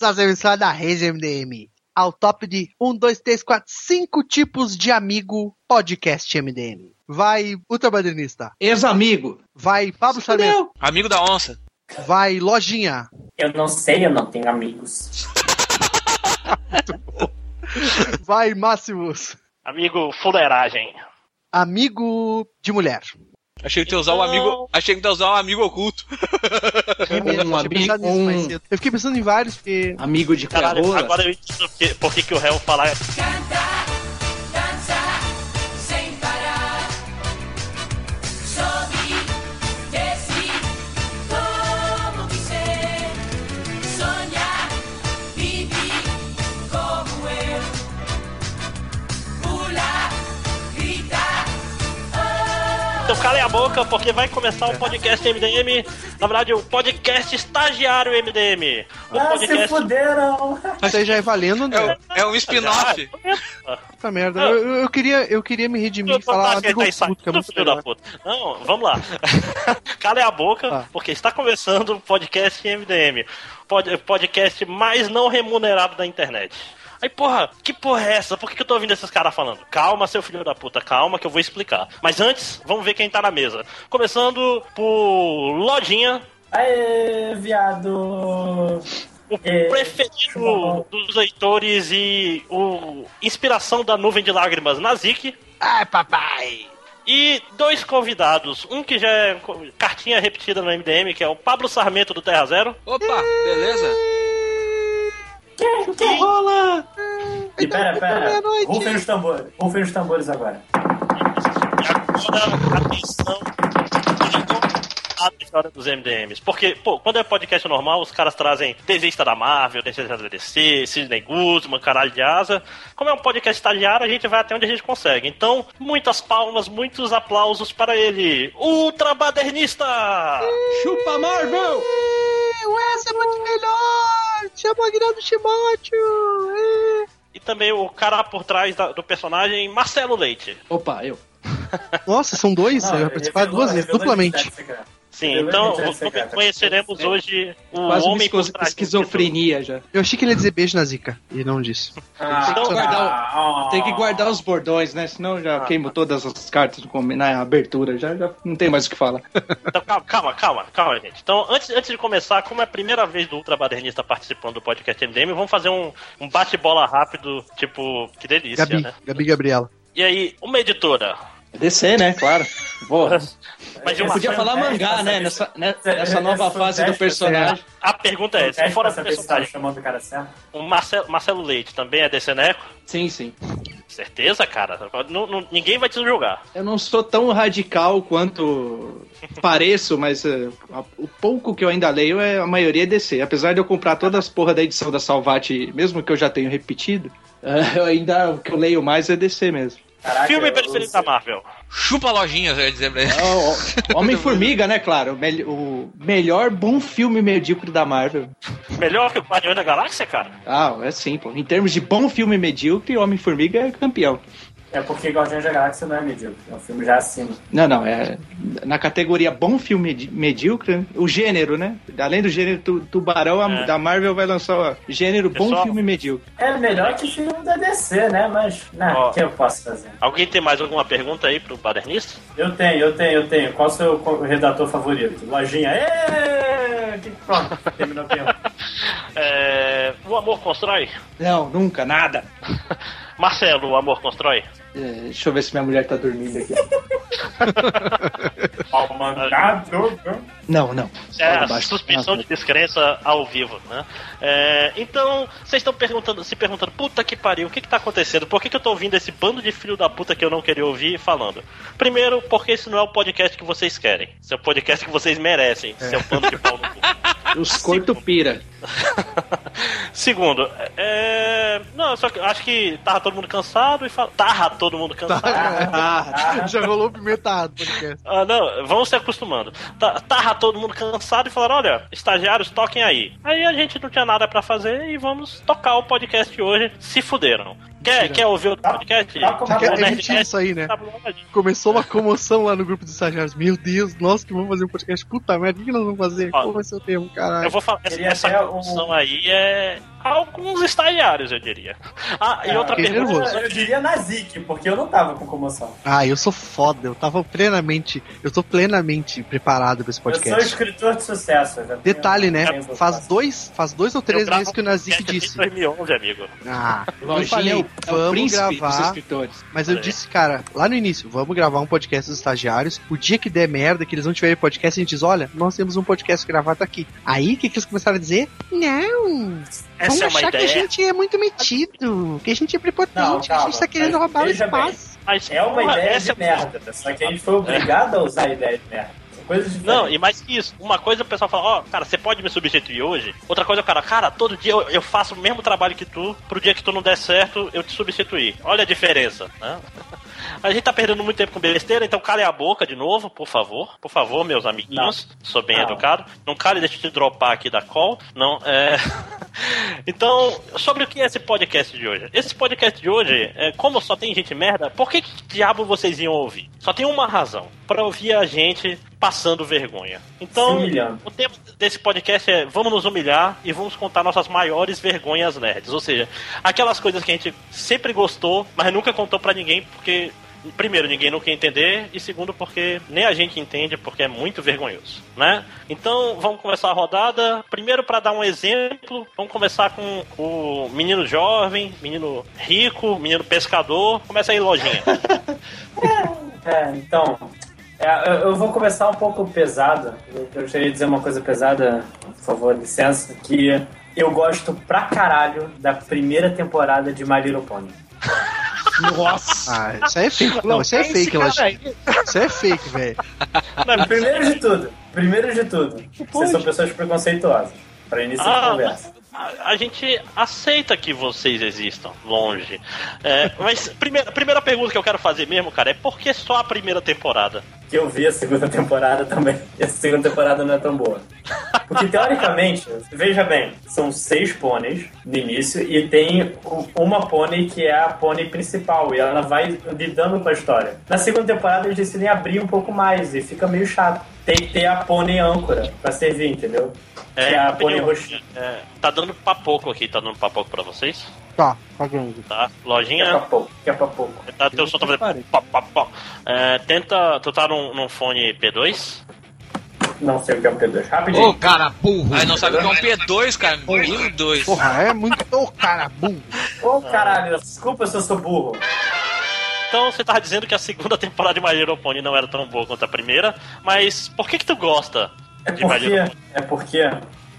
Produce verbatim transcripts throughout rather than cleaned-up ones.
Nós emissora da rede M D M. Ao top de um, dois, três, quatro, cinco tipos de amigo podcast M D M. Vai ultramodernista. Ex-amigo. Vai Pablo Sarmento. Amigo da onça. Vai lojinha. Eu não sei, eu não tenho amigos. Vai Máximos. Amigo fuleiragem. Amigo de mulher. Achei que tu ia usar um amigo. Achei que tu ia usar um amigo oculto. É mesmo, um amigo, nisso, um... mais cedo. Eu fiquei pensando em vários, porque. Amigo de cara. Agora eu entendo porque, porque que o réu falar. Cantar, dançar, sem parar. Sobe, desce, como você. Sonhar, vive, como eu. Pular, gritar. Então calem a boca, porque vai começar o podcast M D M. Na verdade, o podcast estagiário M D M. O ah, podcast... se fuderam! Isso aí já é valendo, né? É, é um spin-off. Puta merda. Eu, eu, eu, queria, eu queria me redimir e falar... Amigo tá puto, que é muito filho da puta. Não, vamos lá. Calem a boca, ah. porque está começando o podcast M D M. Pod, podcast mais não remunerado da internet. Aí, porra, que porra é essa? Por que, que eu tô ouvindo esses caras falando? Calma, seu filho da puta, calma que eu vou explicar. Mas antes, vamos ver quem tá na mesa. Começando por Lojinha. Aê, viado! O preferido dos leitores e o inspiração da Nuvem de Lágrimas, Nazik. Ai, papai! E dois convidados. Um que já é cartinha repetida no M D M, que é o Pablo Sarmento do Terra Zero. Opa, beleza? Que, que rola? E então, pera, pera, rufem os tambores, rufem os tambores agora. Agora, atenção, a história dos M D Ms, porque, pô, quando é podcast normal, os caras trazem desenhista da Marvel, desenhista da D C, Sidney Guzman, caralho de asa. Como é um podcast estagiário, a gente vai até onde a gente consegue. Então, muitas palmas, muitos aplausos para ele, ultramodernista! Chupa Marvel! Essa é muito melhor! Chama a Guilherme Timóteo! É. E também o cara por trás da, do personagem, Marcelo Leite. Opa, eu. Nossa, são dois? Não, eu ia participar duas vezes, duplamente. Sim, eu então conheceremos é. hoje o Quase homem com esquizofrenia já. Eu achei que ele ia dizer beijo na zica, e não disse. Ah, então, guardar, ah, tem que guardar os bordões, né? Senão já ah, queimo todas as cartas na abertura, já, já não tem mais o que falar. Então calma, calma, calma, calma, gente. Então antes, antes de começar, como é a primeira vez do ultramodernista participando do podcast M D M, vamos fazer um, um bate-bola rápido, tipo, que delícia, Gabi, né? Gabi Gabriela. E aí, uma editora... D C, né? Claro. Boa. Mas eu podia falar mangá, né? Nessa, nessa nova fase do personagem. A pergunta é essa. Fora do personagem. Chamando o cara certo. O Marcelo, Marcelo Leite também é D C, né? Sim, sim. Certeza, cara? Não, não, ninguém vai te julgar. Eu não sou tão radical quanto pareço, mas uh, o pouco que eu ainda leio é a maioria é D C. Apesar de eu comprar todas as porra da edição da Salvati, mesmo que eu já tenho repetido, uh, eu ainda o que eu leio mais é D C mesmo. Caraca, filme preferido da Marvel. Chupa Lojinhas, eu ia dizer pra ele. Homem-Formiga, né, claro. O melhor bom filme medíocre da Marvel. Melhor que o Guardiões da Galáxia, cara? Ah, é sim, pô. Em termos de bom filme medíocre, Homem-Formiga é campeão. É porque Guardiões da Galáxia não é medíocre. É um filme já acima. Não, não. É na categoria bom filme medíocre, o gênero, né? Além do gênero tu, Tubarão, é. da Marvel vai lançar o gênero Pessoal, bom filme medíocre. É melhor que filme da D C, né? Mas, o que eu posso fazer? Alguém tem mais alguma pergunta aí pro Badernista? Eu tenho, eu tenho, eu tenho. Qual o seu redator favorito? Lojinha. Êêêê! Pronto, terminou a pergunta. É... O amor constrói? Não, nunca, nada. Marcelo, o amor constrói? É, deixa eu ver se minha mulher tá dormindo aqui. Não, não. É a suspensão de descrença ao vivo, né? É, então, vocês estão perguntando, se perguntando, puta que pariu, o que que tá acontecendo? Por que que eu tô ouvindo esse bando de filho da puta que eu não queria ouvir falando? Primeiro, porque esse não é o podcast que vocês querem. Esse é o podcast que vocês merecem. É. Seu pano de pau no cu. Os cortupira. Segundo, é... não, só que acho que tava todo mundo cansado e fala... Tava todo mundo cansado. Tava. Já rolou o primeiro tarra do podcast. Ah, não, vamos se acostumando. Tava todo mundo cansado e falaram, olha, estagiários, toquem aí. Aí a gente não tinha nada pra fazer e vamos tocar o podcast hoje. Se fuderam. Quer, quer ouvir outro podcast? Tá, tá, tá, é isso aí, né? Tá, começou uma comoção lá no grupo de estagiários. Meu Deus, nossa, que vamos fazer um podcast. Puta merda, o que nós vamos fazer? Qual vai ser o termo, caralho? Eu vou falar, essa, essa comoção um... aí é... alguns estagiários, eu diria. Ah, e ah, outra pergunta... Eu, eu diria na Zic, porque eu não tava com comoção. Ah, eu sou foda, eu tava plenamente... Eu tô plenamente preparado pra esse podcast. Eu sou escritor de sucesso. Detalhe, né? É, faz dois, faz dois ou três meses que o Nazik disse... dois mil e onze, amigo. Ah, eu falei... É vamos gravar, mas eu é. disse, cara, lá no início, vamos gravar um podcast dos estagiários, o dia que der merda, que eles não tiverem podcast, a gente diz, olha, nós temos um podcast gravado aqui. Aí, o que, que eles começaram a dizer? Não, essa vamos é achar ideia. Que a gente é muito metido, que a gente é prepotente, não, que a gente tá querendo roubar o espaço. Mas, é uma ideia essa de merda, é... só que a gente foi obrigado é. a usar a ideia de merda. Não, e mais que isso, uma coisa o pessoal fala, ó, oh, cara, você pode me substituir hoje? Outra coisa, cara, cara, todo dia eu, eu faço o mesmo trabalho que tu, pro dia que tu não der certo, eu te substituir. Olha a diferença, né? A gente tá perdendo muito tempo com besteira, então cale a boca de novo, por favor. Por favor, meus amiguinhos, não. Sou bem não. educado. Não cale, deixa eu te dropar aqui da call. Não, é... Então, sobre o que é esse podcast de hoje? Esse podcast de hoje, é, como só tem gente merda, por que, que diabo vocês iam ouvir? Só tem uma razão, pra ouvir a gente... passando vergonha. Então, o tema desse podcast é vamos nos humilhar e vamos contar nossas maiores vergonhas nerds. Ou seja, aquelas coisas que a gente sempre gostou, mas nunca contou pra ninguém, porque, primeiro, ninguém não quer entender, e segundo, porque nem a gente entende, porque é muito vergonhoso, né? Então, vamos começar a rodada. Primeiro, pra dar um exemplo, vamos começar com o menino jovem, menino rico, menino pescador. Começa aí, lojinha. É, então... É, eu vou começar um pouco pesado. Eu gostaria de dizer uma coisa pesada, por favor, licença, que eu gosto pra caralho da primeira temporada de My Little Pony. Nossa! Ah, isso aí é fake, não, isso é fake, lógico. Isso é fake, velho. Primeiro de tudo, primeiro de tudo, vocês são pessoas preconceituosas, pra iniciar ah, a conversa. A, a gente aceita que vocês existam, longe. É, mas a primeira, primeira pergunta que eu quero fazer mesmo, cara, é por que só a primeira temporada? Que eu vi a segunda temporada também. E a segunda temporada não é tão boa. Porque, teoricamente, veja bem, são seis pôneis no início e tem uma pônei que é a pônei principal e ela vai lidando com a história. Na segunda temporada eles decidem abrir um pouco mais e fica meio chato. Tem que ter a pônei âncora pra servir, entendeu? É, que é a pônei roxinha. É, tá dando papoco aqui, tá dando papoco pra vocês? Tá, pagando. Tá, lojinha... Quer pra pouco, quer pra pouco. Tá, teu som tá fazendo... Pá, pá, pá. É, tenta... Tu tá num, num fone P dois? Não sei o que é um P dois. Rapidinho. Ô, cara burro! Aí não sabe o que é um P dois, cara. P dois. Porra, é muito... Ô, cara burro! Ô, caralho, desculpa se eu sou burro. Então, você tava dizendo que a segunda temporada de My Little Pony não era tão boa quanto a primeira, mas por que que tu gosta é de porque, My Little Pony? É porque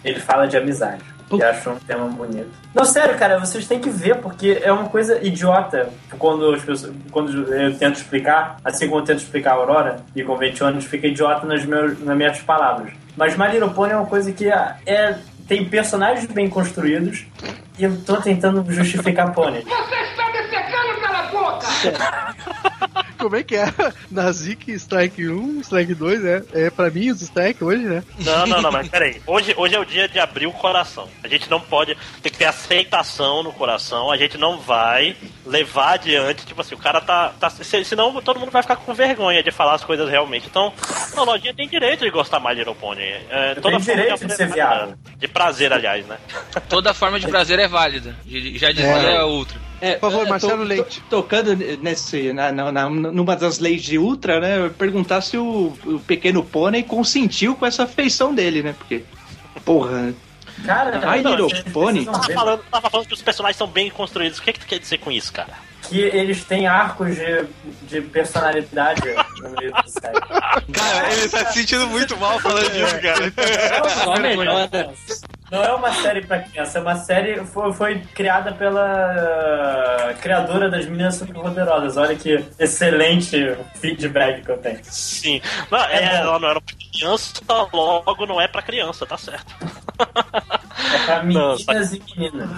ele fala de amizade. E acho um tema bonito. Não, sério, cara, vocês têm que ver, porque é uma coisa idiota. Quando, as pessoas, quando eu tento explicar, assim como eu tento explicar a Aurora, e com vinte anos fica idiota nas, meus, nas minhas palavras. Mas My Little Pony é uma coisa que é, tem personagens bem construídos, e eu tô tentando justificar pônei. Você está me secando, cala a boca! É. Como é que é? Nazik, Strike um, Strike dois, né? É pra mim os Strike hoje, né? Não, não, não, mas peraí. Hoje, hoje é o dia de abrir o coração. A gente não pode... Tem que ter aceitação no coração. A gente não vai levar adiante. Tipo assim, o cara tá... tá senão todo mundo vai ficar com vergonha de falar as coisas realmente. Então, a lojinha tem direito de gostar mais de Aeropone. É, tem direito de, de ser viado. De prazer, aliás, né? Toda forma de prazer é válida. Já dizia é. a outra. É, por favor, Marcelo tô, Leite. Tô, tocando nesse, na, na, na, numa das leis de Ultra, né? Perguntar se o, o pequeno pônei consentiu com essa feição dele, né? Porque, porra... Cara, My Little Pony. Tava falando, tava falando que os personagens são bem construídos. O que é que tu quer dizer com isso, cara? Que eles têm arcos de, de personalidade no meio do série. Cara, ele tá se sentindo muito mal falando disso, cara. Não é uma série pra criança, é uma série foi, foi criada pela criadora das Meninas Superpoderosas. Olha que excelente feedback que eu tenho. Sim. Não, é, é ela não era pra criança, logo não é pra criança, tá certo. É pra meninas não, só... e meninas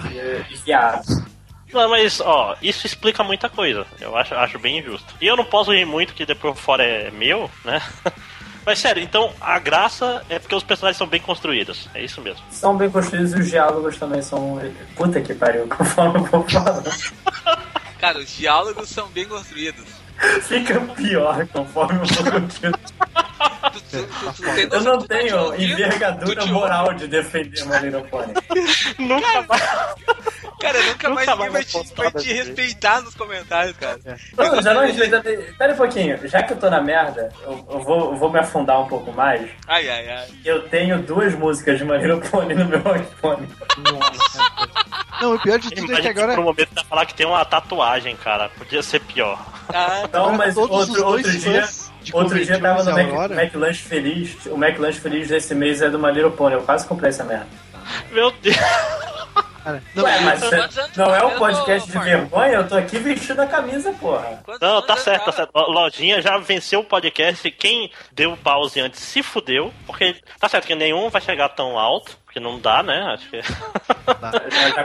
e viados. Não, mas, ó, isso explica muita coisa. Eu acho, acho bem injusto. E eu não posso rir muito, que depois fora é meu, né? Mas sério, então a graça é porque os personagens são bem construídos, é isso mesmo. São bem construídos e os diálogos também são... Puta que pariu, conforme eu vou falar. Cara, os diálogos são bem construídos. Fica pior conforme eu vou continuando. Tu, tu, tu, tu, tu, eu não tu tenho tá te envergadura te moral de defender My Little Pony. Nunca mais. Cara, nunca, nunca mais ninguém vai, te, vai te respeitar nos comentários, cara. É. Não, eu já não respeito. Pera um pouquinho, já que eu tô na merda, eu, eu, vou, eu vou me afundar um pouco mais. Ai, ai, ai. Eu tenho duas músicas de My Little Pony no meu iPhone. Não, o pior de tudo é que agora. Por um momento pra falar que tem uma tatuagem, cara. Podia ser pior. Ah, não, mas outro, outro dia. Outro dia eu tava no Mac, Mac Lunch Feliz. O Mac Lunch Feliz desse mês é do My Little Pony. Eu quase comprei essa merda. Meu Deus. Cara, não, ué, mas não é um podcast de vergonha? Eu tô aqui vestindo a camisa, porra. Não, tá certo, tá certo. Lojinha já venceu o podcast. Quem deu pause antes se fudeu. Porque tá certo que nenhum vai chegar tão alto. Porque não dá, né? Acho que. Dá.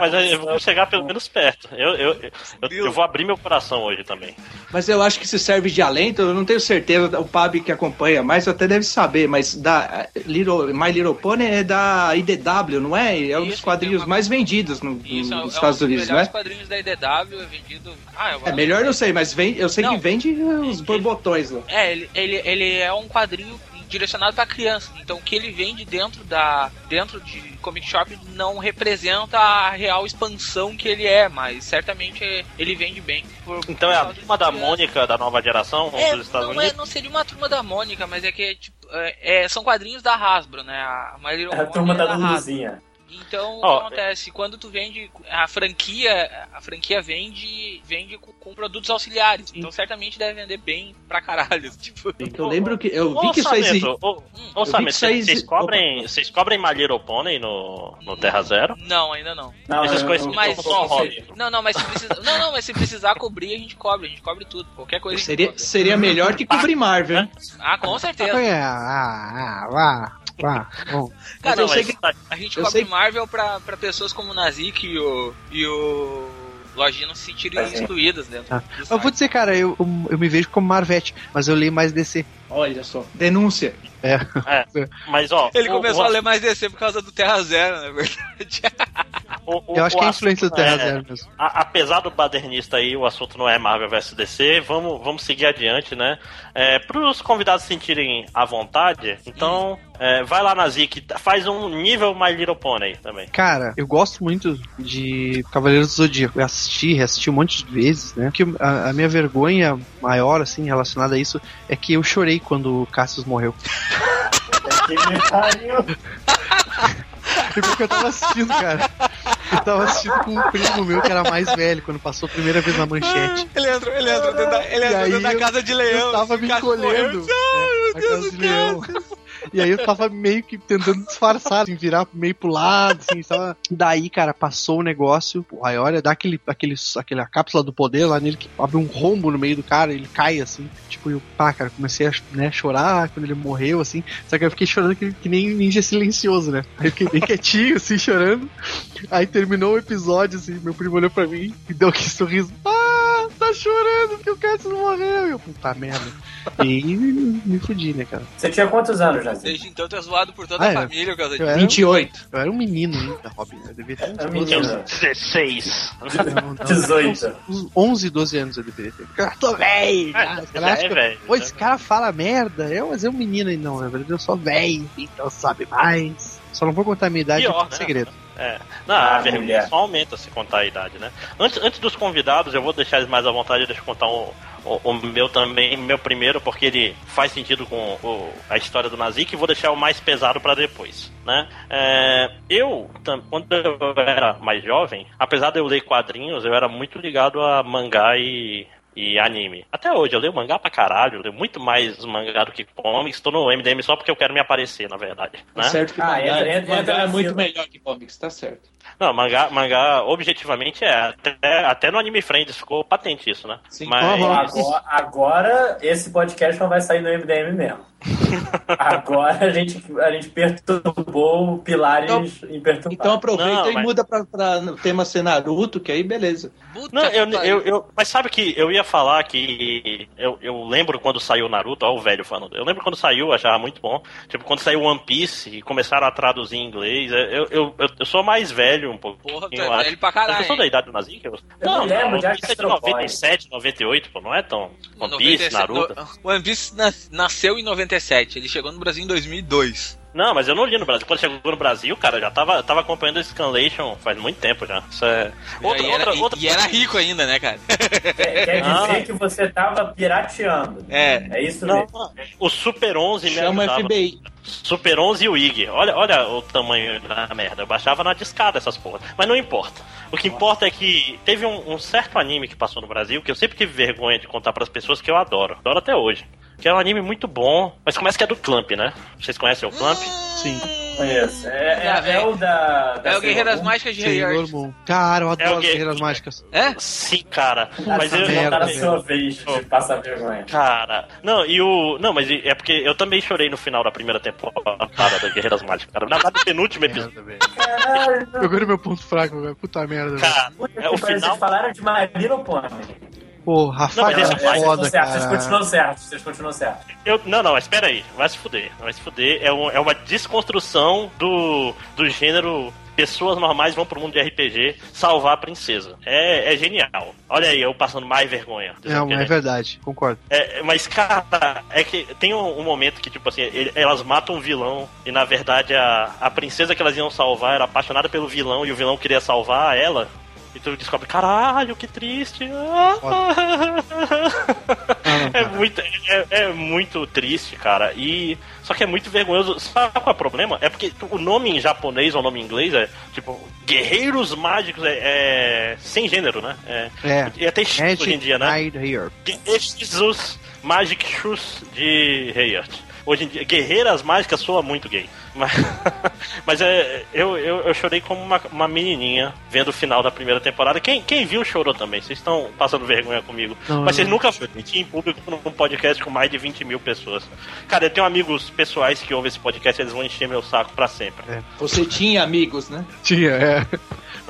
Mas eu vou chegar pelo menos perto. Eu, eu, eu, eu vou abrir meu coração hoje também. Mas eu acho que isso serve de alento, eu não tenho certeza. O Pab que acompanha mais até deve saber, mas da Little, My Little Pony é da I D W, não é? É um dos quadrinhos uma... mais vendidos no, isso, nos é Estados Unidos, não é? Os quadrinhos da I D W é vendido. Ah, eu é melhor, não sei, mas vem, eu sei não, que vende os borbotões lá. É, ele, ele, ele é um quadrinho direcionado para criança, então o que ele vende dentro da dentro de Comic Shop não representa a real expansão que ele é, mas certamente ele vende bem. Então é a Turma da Mônica da nova geração é, dos Estados não Unidos? É, não seria uma Turma da Mônica, mas é que tipo, é, é, são quadrinhos da Hasbro, né? A, a, a Turma é da, da Luluzinha. Então, oh, o que acontece? Quando tu vende a franquia, a franquia vende, vende com, com produtos auxiliares. Então, certamente deve vender bem pra caralho. Tipo, eu lembro que eu vi que isso aí. Ô, Samir, vocês cobrem, vocês cobrem My Little Pony no, no Terra Zero? Não, ainda não. não Essas não, coisas mas, são um hobby. Não, não, mas se precisar, não, não, mas se precisar cobrir, a gente cobre, a gente cobre tudo, qualquer coisa. Seria, seria melhor que cobrir Marvel, hein? Ah, com certeza. Ah, ah, ah. Ah, bom. Cara, eu sei que a gente cobre Marvel pra, pra pessoas como o Nazik e o, e o Lojinha não se sentirem excluídas dentro. Ah. Eu vou dizer, cara, eu, eu me vejo como Marvete, mas eu leio mais D C. Olha só. Denúncia. É. é. Mas, ó, ele o, começou o... a ler mais D C por causa do Terra Zero, na verdade. O, o, eu acho que é a influência do Terra é, Zero mesmo. A, apesar do badernista aí, o assunto não é Marvel versus D C, vamos, vamos seguir adiante, né? É, para os convidados se sentirem à vontade, então é, vai lá na Zik, faz um nível My Little Pony também. Cara, eu gosto muito de Cavaleiros do Zodíaco. Eu assisti, reassisti um monte de vezes, né? Porque a, a minha vergonha maior, assim, relacionada a isso, é que eu chorei quando o Cassius morreu. Porque eu tava assistindo, cara. Eu tava assistindo com um primo meu que era mais velho, quando passou a primeira vez na manchete. Ele entrou, ele entrou dentro da, ele entrou dentro da casa de leão. Eu tava me encolhendo. Não, meu Deus do céu. E aí eu tava meio que tentando disfarçar, assim, virar meio pro lado, assim, tava... Daí, cara, passou o negócio, porra, aí olha, dá aquele, aquele, aquela cápsula do poder lá nele, que abre um rombo no meio do cara, ele cai, assim, tipo, eu, pá, cara, comecei a né, chorar quando ele morreu, assim, só que eu fiquei chorando que, que nem ninja silencioso, né? Aí eu fiquei bem quietinho, assim, chorando, aí terminou o episódio, assim, meu primo olhou pra mim e deu aquele sorriso, ah, tá chorando que o Cassius morreu, eu, puta merda. E me fudi, né, cara? Você tinha quantos anos já? Desde então tu é zoado por toda ah, a família, eu era vinte e oito. Eu era um menino ainda, Robin. Eu devia ter dezesseis. dezoito. Uns onze, doze anos eu deveria ter. Eu tô velho. Pô, esse cara fala merda. Eu, mas é um menino aí, não. Na verdade, eu sou velho. Então sabe mais. Só não vou contar a minha idade, é um segredo. É. Não, ah, a vergonha só aumenta se contar a idade, né? Antes, antes dos convidados, eu vou deixar eles mais à vontade, deixa eu contar um. O, o meu também, meu primeiro, porque ele faz sentido com o, a história do Nazik, e vou deixar o mais pesado pra depois, né? É, eu, quando eu era mais jovem, apesar de eu ler quadrinhos, eu era muito ligado a mangá e, e anime. Até hoje, eu leio mangá pra caralho, eu leio muito mais mangá do que comics, tô no M D M só porque eu quero me aparecer, na verdade. Tá né? certo que ah, mangá, é, é, é, mangá é muito melhor que comics, tá certo. Não, mangá, mangá objetivamente é. Até, até no Anime Friends ficou patente isso, né? Sim. Mas... Agora, agora esse podcast não vai sair no M D M mesmo. Agora a gente, a gente perturbou pilares então, imperturbáveis. Então aproveita não, e mas... muda pra, pra o tema ser Naruto, que aí beleza. Não, eu, eu, eu, mas sabe que eu ia falar que eu, eu lembro quando saiu Naruto, ó o velho falando, eu lembro quando saiu, achava muito bom. Tipo, quando saiu One Piece e começaram a traduzir em inglês, eu, eu, eu, eu sou mais velho um pouco. Porra, tu é velho pra caralho. Eu sou da idade do Nazinho? Eu... eu não, não lembro, já que é de noventa e sete, noventa e oito, pô, não é tão One Piece, noventa e sete, Naruto. No... One Piece nasceu em noventa e sete, ele chegou no Brasil em dois mil e dois. Não, mas eu não li no Brasil. Quando chegou no Brasil, cara, eu já tava, tava acompanhando a Scanlation faz muito tempo já. Isso é... outra, e, era, outra, e, outra... e era rico ainda, né, cara? Quer, quer dizer que você tava pirateando. É. É isso não, mesmo. O Super onze me ajudava. Chama F B I. Super onze e o I G. Olha, olha o tamanho da merda. Eu baixava na discada essas porras. Mas não importa. O que importa é que teve um, um certo anime que passou no Brasil que eu sempre tive vergonha de contar pras pessoas que eu adoro. Adoro até hoje. Que é um anime muito bom, mas começa que é do Clamp, né? Vocês conhecem o Clamp? Sim. Conheço. É, é, é, é o da... da é o Guerreiras Mágicas de Rayearth. Cara, eu adoro é as Guerreiras Mágicas. É? Sim, cara. Nossa, mas eu merda, não... sua vez de passar vergonha. Cara. Não, e o... Não, mas é porque eu também chorei no final da primeira temporada da Guerreiras Mágicas, cara. Na verdade, penúltimo episódio. Caralho. Agora meu ponto fraco, velho. Puta merda. Cara, é o final... Vocês falaram de My Little Pony. Pô, Rafael, não, é foda, cara. Vocês continuam certos, vocês continuam certos. Eu, não, não, mas peraí, vai se fuder, vai se fuder. É, um, é uma desconstrução do, do gênero pessoas normais vão pro mundo de R P G salvar a princesa. É, é genial. Olha aí, eu passando mais vergonha. Não, é verdade, concordo. É, mas, cara, é que tem um, um momento que, tipo assim, ele, elas matam um vilão e, na verdade, a, a princesa que elas iam salvar era apaixonada pelo vilão e o vilão queria salvar ela. E tu descobre, caralho, que triste. É muito, é, é muito triste, cara. E, só que é muito vergonhoso. Sabe qual é o problema? É porque o nome em japonês ou o nome em inglês é, tipo, Guerreiros Mágicos é, é sem gênero, né? É, é. E até X hoje em dia, né? Jesus Magic Shoes de Rayearth. Hoje em dia, Guerreiras Mágicas soa muito gay. Mas, mas é, eu, eu, eu chorei como uma, uma menininha vendo o final da primeira temporada. Quem, quem viu chorou também. Vocês estão passando vergonha comigo. Não, mas vocês nunca viram em público num podcast com mais de vinte mil pessoas. Cara, eu tenho amigos pessoais que ouvem esse podcast, eles vão encher meu saco pra sempre. É. Você tinha amigos, né? Tinha, é.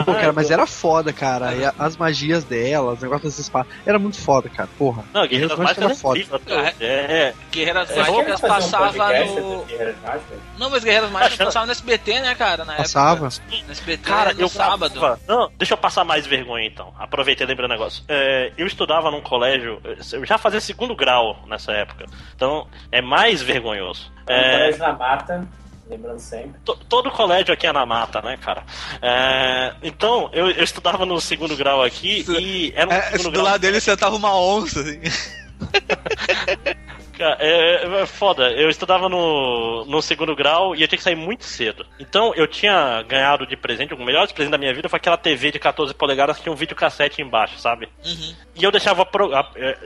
Pô, cara, mas era foda, cara. E as magias dela, os negócios dessas espadas. Era muito foda, cara. Porra. Não, Guerreiras Mágicas era foda. É. Guerreiras Mágicas passava no. Não, mas Guerreiras Mágicas passava no S B T, né, cara? Na passava. Época. No S B T, cara, no eu sábado. Passava. Não, deixa eu passar mais vergonha então. Aproveitei e lembrei um negócio. É, eu estudava num colégio. Eu já fazia segundo grau nessa época. Então, é mais vergonhoso. É... colégio na mata. Lembrando sempre. T- todo colégio aqui é na mata, né, cara? É, então, eu, eu estudava no segundo grau aqui Estu... e... era um é, do grau... lado dele sentava uma onça, assim. É, é foda, eu estudava no, no segundo grau e eu tinha que sair muito cedo. Então eu tinha ganhado de presente, o melhor presente da minha vida foi aquela T V de catorze polegadas que tinha um videocassete embaixo, sabe? Uhum. E eu deixava, pro,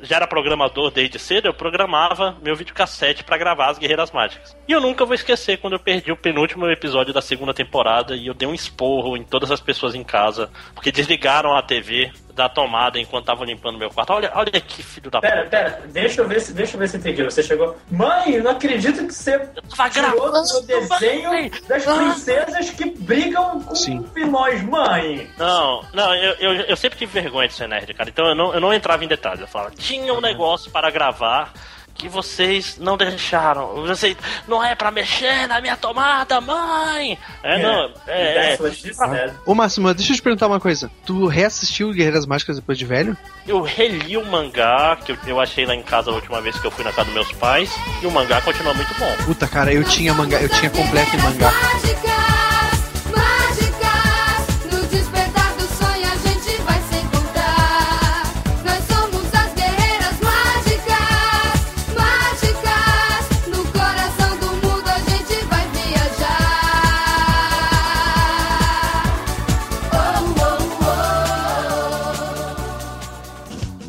já era programador desde cedo, eu programava meu videocassete pra gravar as Guerreiras Mágicas. E eu nunca vou esquecer quando eu perdi o penúltimo episódio da segunda temporada e eu dei um esporro em todas as pessoas em casa, porque desligaram a T V da tomada enquanto tava limpando meu quarto. Olha, olha que filho da puta. Pera, pera, deixa eu ver se, deixa eu ver se entendi. Você chegou... Mãe, eu não acredito que você tirou do meu desenho mãe. Das princesas que brigam com Sim. nós, mãe. Não, não, eu, eu, eu sempre tive vergonha de ser nerd, cara. Então eu não, eu não entrava em detalhes. Eu falava, tinha um negócio para gravar que vocês não deixaram. Vocês, não é pra mexer na minha tomada, mãe! É, é não. É, é, é. Ah, ô, Máximo, deixa eu te perguntar uma coisa. Tu reassistiu Guerreiras Mágicas depois de velho? Eu reli o mangá que eu, eu achei lá em casa a última vez que eu fui na casa dos meus pais. E o mangá continua muito bom. Puta, cara, eu tinha mangá, eu tinha completo em mangá.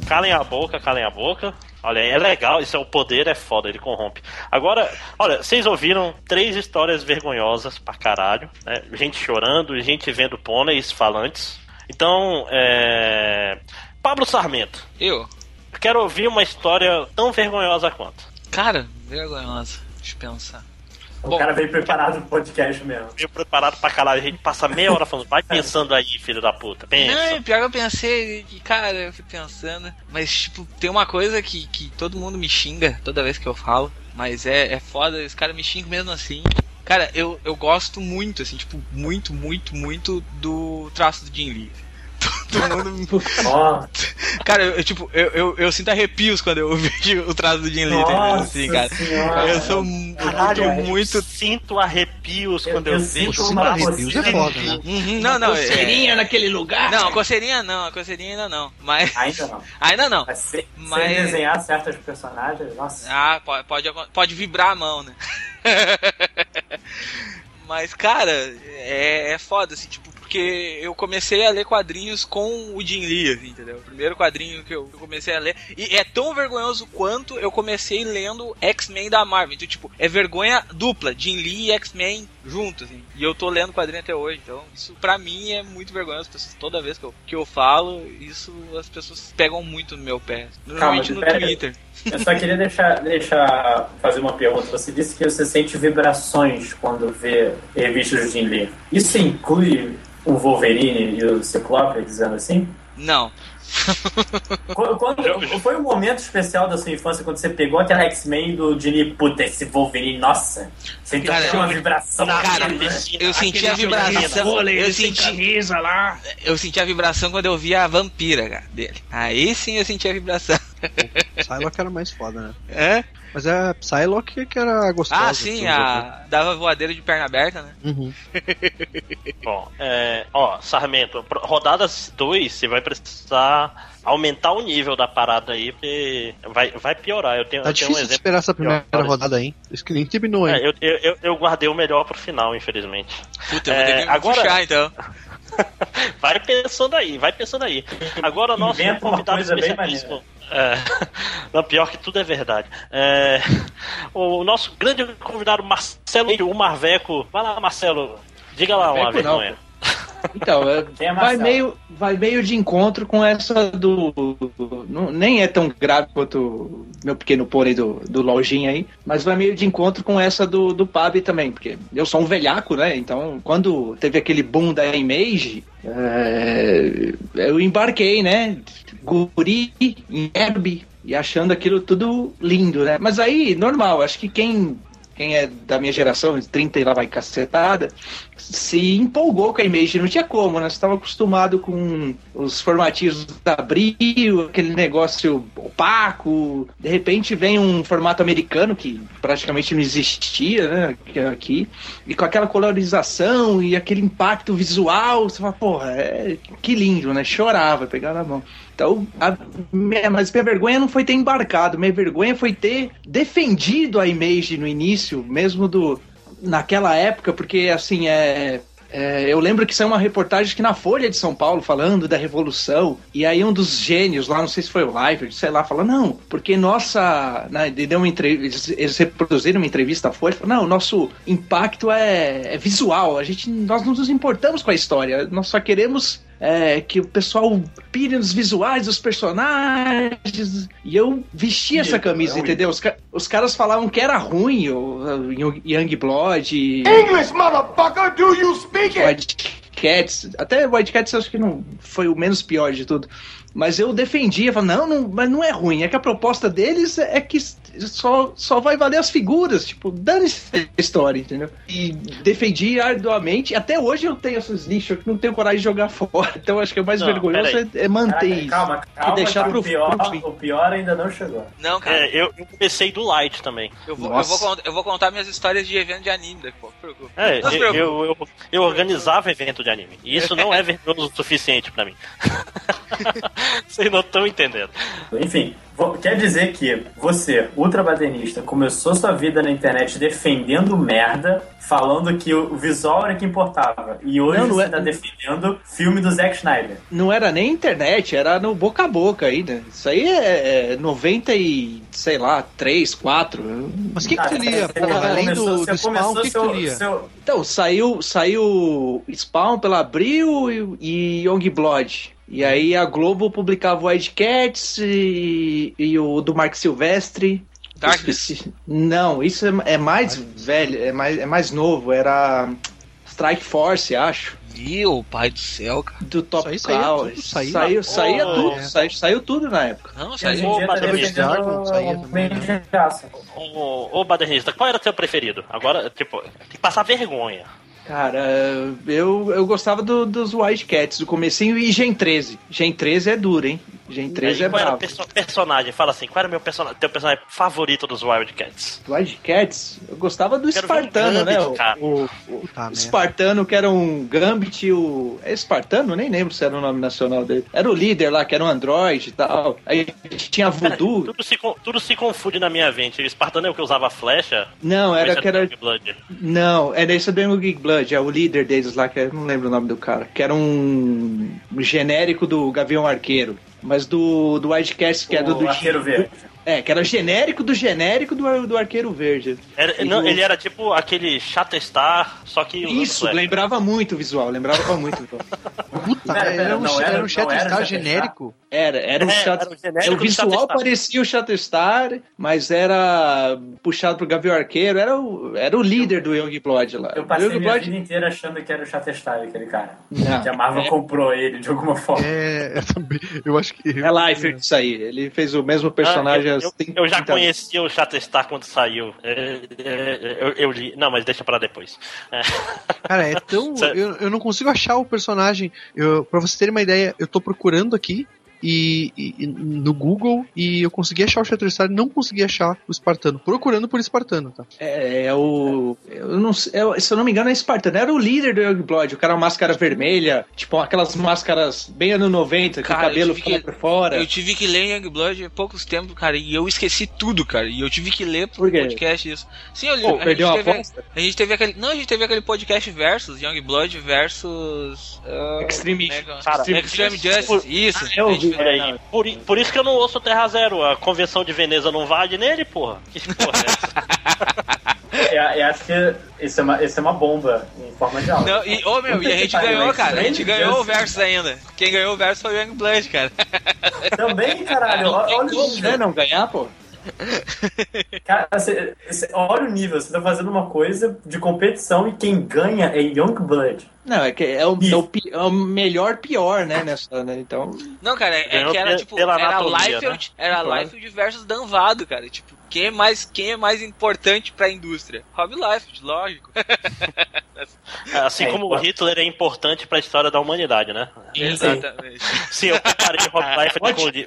Calem a boca, calem a boca. Olha, é legal, isso é o poder, é foda, ele corrompe. Agora, olha, vocês ouviram três histórias vergonhosas pra caralho, né? Gente chorando, gente vendo pôneis falantes. Então, é... Pablo Sarmento. Eu? Quero ouvir uma história tão vergonhosa quanto. Cara, vergonhosa. dispensar. O Bom, cara veio preparado pro podcast mesmo. Veio preparado pra caralho. A gente passa meia hora falando, vai pensando aí, filho da puta. Pensa. Não, pior que eu pensei, cara, eu fiquei pensando. Mas, tipo, tem uma coisa que, que todo mundo me xinga toda vez que eu falo. Mas é, é foda, esse cara me xinga mesmo assim. Cara, eu, eu gosto muito, assim, tipo, muito, muito, muito do traço do Jim Lee. Todo mundo me... Cara, eu, tipo, eu, eu, eu sinto arrepios quando eu vejo o traço do Jim Lee, assim, cara. Senhora. Eu sou Caralho, muito, eu muito... sinto arrepios eu, quando eu, eu vejo o traço do Jim Lee. Não, não. Coceirinha é... naquele lugar? Não, coceirinha não, a coceirinha ainda não. Mas... Ainda não. Ainda não. Mas se, mas... se desenhar certas personagens, nossa. Ah, pode, pode, pode vibrar a mão, né? Mas, cara, é, é foda, assim, tipo, porque eu comecei a ler quadrinhos com o Jim Lee, assim, entendeu? O primeiro quadrinho que eu comecei a ler. E é tão vergonhoso quanto eu comecei lendo X-Men da Marvel. Então, tipo, é vergonha dupla, Jim Lee e X-Men juntos, assim. E eu tô lendo quadrinho até hoje, então isso pra mim é muito vergonhoso. Toda vez que eu, que eu falo, isso as pessoas pegam muito no meu pé. Normalmente Calma, no Twitter. Eu só queria deixar, deixar fazer uma pergunta. Você disse que você sente vibrações quando vê revistas do Jim Lee. Isso inclui... o Wolverine e o Ciclope, dizendo assim? Não. Quando, quando, foi um momento especial da sua infância quando você pegou aquela X-Men do Jimmy, puta, esse Wolverine, nossa, você cara, sentiu uma vibração. Cara, né? eu senti a vibração. Eu senti, lá. eu senti a vibração quando eu vi a vampira, cara, dele. Aí sim eu senti a vibração. O Psylocke era mais foda, né? É? Mas a Psylocke que era gostosa. Ah, sim, a... dava voadeira de perna aberta, né? Uhum. Bom, é... ó, Sarmento, rodadas dois, você vai precisar aumentar o nível da parada aí, porque vai, vai piorar. Eu tenho, tá eu difícil tenho um exemplo esperar essa primeira pior, rodada aí. Esse cliente terminou, hein? É, eu, eu, eu guardei o melhor pro final, infelizmente. Puta, eu vou é, ter que agora... puxar, então. Vai pensando aí, vai pensando aí. Agora o nosso convidado especialista... É, não, pior que tudo é verdade. É, o nosso grande convidado, Marcelo, o Marveco. Vai lá, Marcelo, diga lá uma vergonha. Então, é, vai, meio, vai meio de encontro com essa do... Não, nem é tão grave quanto meu pequeno pônei do, do Lojinha aí, mas vai meio de encontro com essa do, do Pab também, porque eu sou um velhaco, né? Então, quando teve aquele boom da Image, é, eu embarquei, né? Guri, herbe, e achando aquilo tudo lindo, né? Mas aí, normal, acho que quem... quem é da minha geração, trinta e lá vai cacetada, se empolgou com a Image, não tinha como, né? Você estava acostumado com os formatinhos da Abril, aquele negócio opaco, de repente vem um formato americano que praticamente não existia, né, aqui, e com aquela colorização e aquele impacto visual, você fala, porra, é... que lindo, né? Chorava, pegava na mão. Então, a minha, mas minha vergonha não foi ter embarcado, minha vergonha foi ter defendido a Image no início, mesmo do, naquela época, porque assim, é, é, eu lembro que saiu uma reportagem que na Folha de São Paulo, falando da Revolução, e aí um dos gênios lá, não sei se foi o Live, sei lá, falou, não, porque nossa, né, deu uma entrevista, eles reproduziram uma entrevista à Folha, falou, não, nosso impacto é, é visual, a gente, nós não nos importamos com a história, nós só queremos... É, que o pessoal pira nos visuais dos personagens. E eu vestia essa camisa, entendeu? Os, ca- os caras falavam que era ruim, o Youngblood. E... English, motherfucker, do you speak it? Wildcats. Até Wildcats eu acho que não foi o menos pior de tudo. Mas eu defendia, falava, não, não, mas não é ruim. É que a proposta deles é que só, só vai valer as figuras, tipo, dane-se a história, entendeu? E defendi arduamente. Até hoje eu tenho esses lixos que não tenho coragem de jogar fora. Então acho que o mais não, vergonhoso é, é manter Caraca, isso. Calma, calma, e deixar pro, o, pior, pro fim. O pior ainda não chegou. Não, cara. É, eu, eu comecei do Light também. Eu vou, eu, vou, eu vou contar minhas histórias de evento de anime daqui a pouco. É, eu, eu, eu, eu organizava evento de anime. E isso não é vergonhoso o suficiente pra mim. Vocês não estão entendendo. Enfim, vou, quer dizer que você, ultrabadenista, começou sua vida na internet defendendo merda, falando que o visual era que importava. E hoje não, não você está é... defendendo filme do Zack Snyder. Não era nem internet, era no boca a boca ainda. Isso aí é, é noventa e, sei lá, três, quatro. Mas o que, ah, que tu lia? Além começou, do, do Spawn, o que seu, tu lia? Seu... Então, saiu, saiu Spawn pela Abril e, e Youngblood. E aí a Globo publicava o Wildcats e, e o do Mark Silvestre. Darkness? Não, isso é, é mais Darkness. velho, é mais, é mais novo, era Strike Force, acho. Meu pai do céu, cara. Do Top Cow. Saiu, saiu, saía tudo, é. saiu, saiu tudo na época. Não, saiu. Ô, oh, Badernista, qual era o seu preferido? Agora, tipo, tem que passar vergonha. Cara, eu, eu gostava do, dos Wildcats, do comecinho, e Gen treze. Gen treze é duro, hein? Gen treze é bravo. Qual era o perso- personagem? Fala assim, qual era o meu personagem, teu personagem favorito dos Wildcats? Wildcats? Eu gostava do Espartano, um Gambit, né? Cara. O, o, o tá, Espartano, que era um Gambit, o... É Espartano? Nem lembro se era o nome nacional dele. Era o líder lá, que era um androide e tal. Aí tinha Voodoo. Tudo se, tudo se confunde na minha mente. O Espartano é o que usava flecha? Não, era que era... Blood. Não, era esse do Youngblood. É o líder deles lá, que eu não lembro o nome do cara, que era um genérico do Gavião Arqueiro, mas do, do Wildcats, que o é do, do Arqueiro Verde. É, que era genérico do genérico do, do Arqueiro Verde. Era, não, do... Ele era tipo aquele Shatterstar, só que... Isso, lembrava muito o visual, lembrava muito. Puta, era, era, era um, um, um, um Shatterstar genérico? Era, era um é, Shatterstar. O visual parecia o Shatterstar, mas era puxado pro Gavião Arqueiro, era o, era o líder eu, do Youngblood lá. Eu passei minha vida inteira achando que era o Shatterstar, aquele cara. Não, que a Marvel é... comprou ele de alguma forma. É, eu também, eu acho que... Eu... É Liefeld isso aí, ele fez o mesmo personagem. Ah, eu... Eu, eu já conhecia o Shatterstar quando saiu. Eu, eu, eu li. Não, mas deixa pra depois. É. Cara, é tão... eu, eu não consigo achar o personagem. Eu, pra vocês terem uma ideia, eu tô procurando aqui e, e, no Google e eu consegui achar o Shatterstar e não consegui achar o Espartano. Procurando por Espartano, tá? É, é o... Eu não, é, se eu não me engano, é Espartano. Era o líder do Youngblood. O cara com máscara vermelha. Tipo, aquelas máscaras bem anos noventa, que cara, o cabelo fica por fora. Eu tive que ler Youngblood há poucos tempos, cara. E eu esqueci tudo, cara. E eu tive que ler pro podcast isso. Sim, eu li. Pô, a perdeu a aposta? A gente teve aquele... Não, a gente teve aquele podcast versus Youngblood versus... Uh, Extreme, né, cara, Extreme, Extreme Justice. Por... Isso. Ah, eu ouvi. Aí, por, por isso que eu não ouço Terra Zero. A Convenção de Veneza não vale nele, porra. Que porra é essa? eu, eu acho que isso é, uma, isso é uma bomba em forma de aula. Não, e, oh, meu, e a gente ganhou, cara. A gente ganhou o versus ainda. Quem ganhou o versus foi o Youngblood, cara. Também, caralho. Olha o nível, né? Não ganhar, pô. Cara, você, você, olha o nível. Você tá fazendo uma coisa de competição e quem ganha é Youngblood. Não, é que é o, é o, é o melhor pior, né, nessa, né, então... Não, cara, é, é que era, tipo, era Liefeld, né? Era Liefeld versus Danvado, cara, tipo, quem é mais, quem é mais importante pra indústria? Rob Liefeld, lógico. Assim como o Hitler é importante pra história da humanidade, né? Exatamente. Se eu comparei Rob Liefeld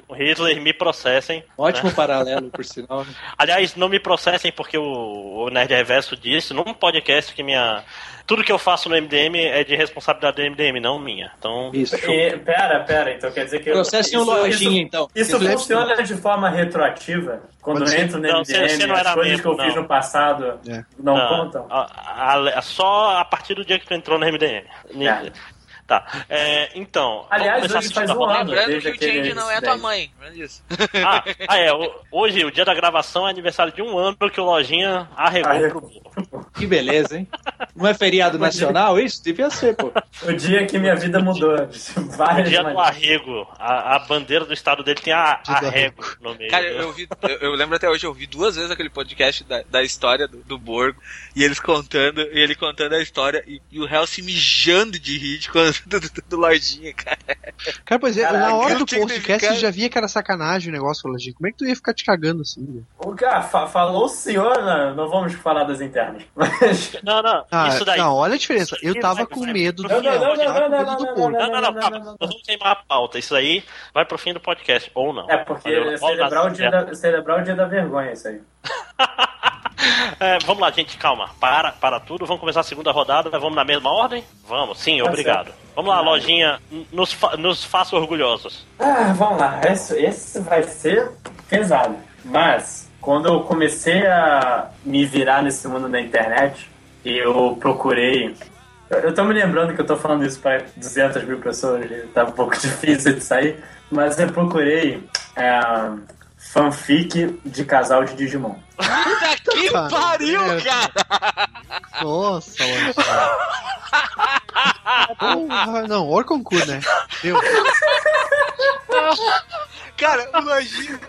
com o Hitler, me processem. Ótimo, né? Paralelo, por sinal. Aliás, não me processem porque o Nerd Reverso disse num podcast que minha... Tudo que eu faço no M D M é de responsabilidade do M D M, não minha. Então, isso. E, pera, pera, então quer dizer que... Processem o lojinha, então. Isso, isso funciona de forma retroativa? Quando eu entro no não, M D M, você, você não as coisas mesmo, que eu não. fiz no passado é. não, não contam? A, a, a, só a partir do dia que tu entrou no M D M. É. Tá, é, então... Aliás, hoje faz um ano. Lembrando que o Change não é tua mãe. Ah, ah, é. O, hoje, o dia da gravação, é aniversário de um ano que o Lojinha arregou ah, pro burro. Que beleza, hein? Não é feriado nacional isso? Devia ser, pô. O dia que minha vida mudou. O dia do arrego. A, a bandeira do estado dele tem a arrego no meio. Cara, eu, vi, eu, eu lembro até hoje, eu ouvi duas vezes aquele podcast da, da história do, do Borgo, e eles contando, e ele contando a história, e, e o Hell se mijando de rir de quando Do, do, do Lojinha, cara. Cara, pois é, caraca, na hora do podcast eu já via que era sacanagem o negócio, Lojinha. Como é que tu ia ficar te cagando assim? O cara, fa- falou o senhor, não, não vamos falar das internas. Mas... Não, não, ah, isso daí. Não, olha a diferença. Eu tava com medo do. Não, não, não, não, não, não, não, calma. Nós vamos queimar a pauta. Isso aí vai pro fim do podcast, ou não. É, porque é celebrar, o dia da, celebrar o dia da vergonha, isso aí. É, vamos lá, gente, calma. Para, para tudo. Vamos começar a segunda rodada. Vamos na mesma ordem? Vamos, sim, obrigado. Vamos lá, Lojinha. Nos, fa- nos faça orgulhosos. Ah, vamos lá. Esse, esse vai ser pesado. Mas, quando eu comecei a me virar nesse mundo da internet, eu procurei... Eu tô me lembrando que eu tô falando isso pra duzentas mil pessoas. Tá um pouco difícil de sair. Mas eu procurei... É... fanfic de casal de Digimon. Puta que pariu, cara! Nossa, Lojinha. Não, Orconcu, né? Meu Deus. Cara, o Lojinha...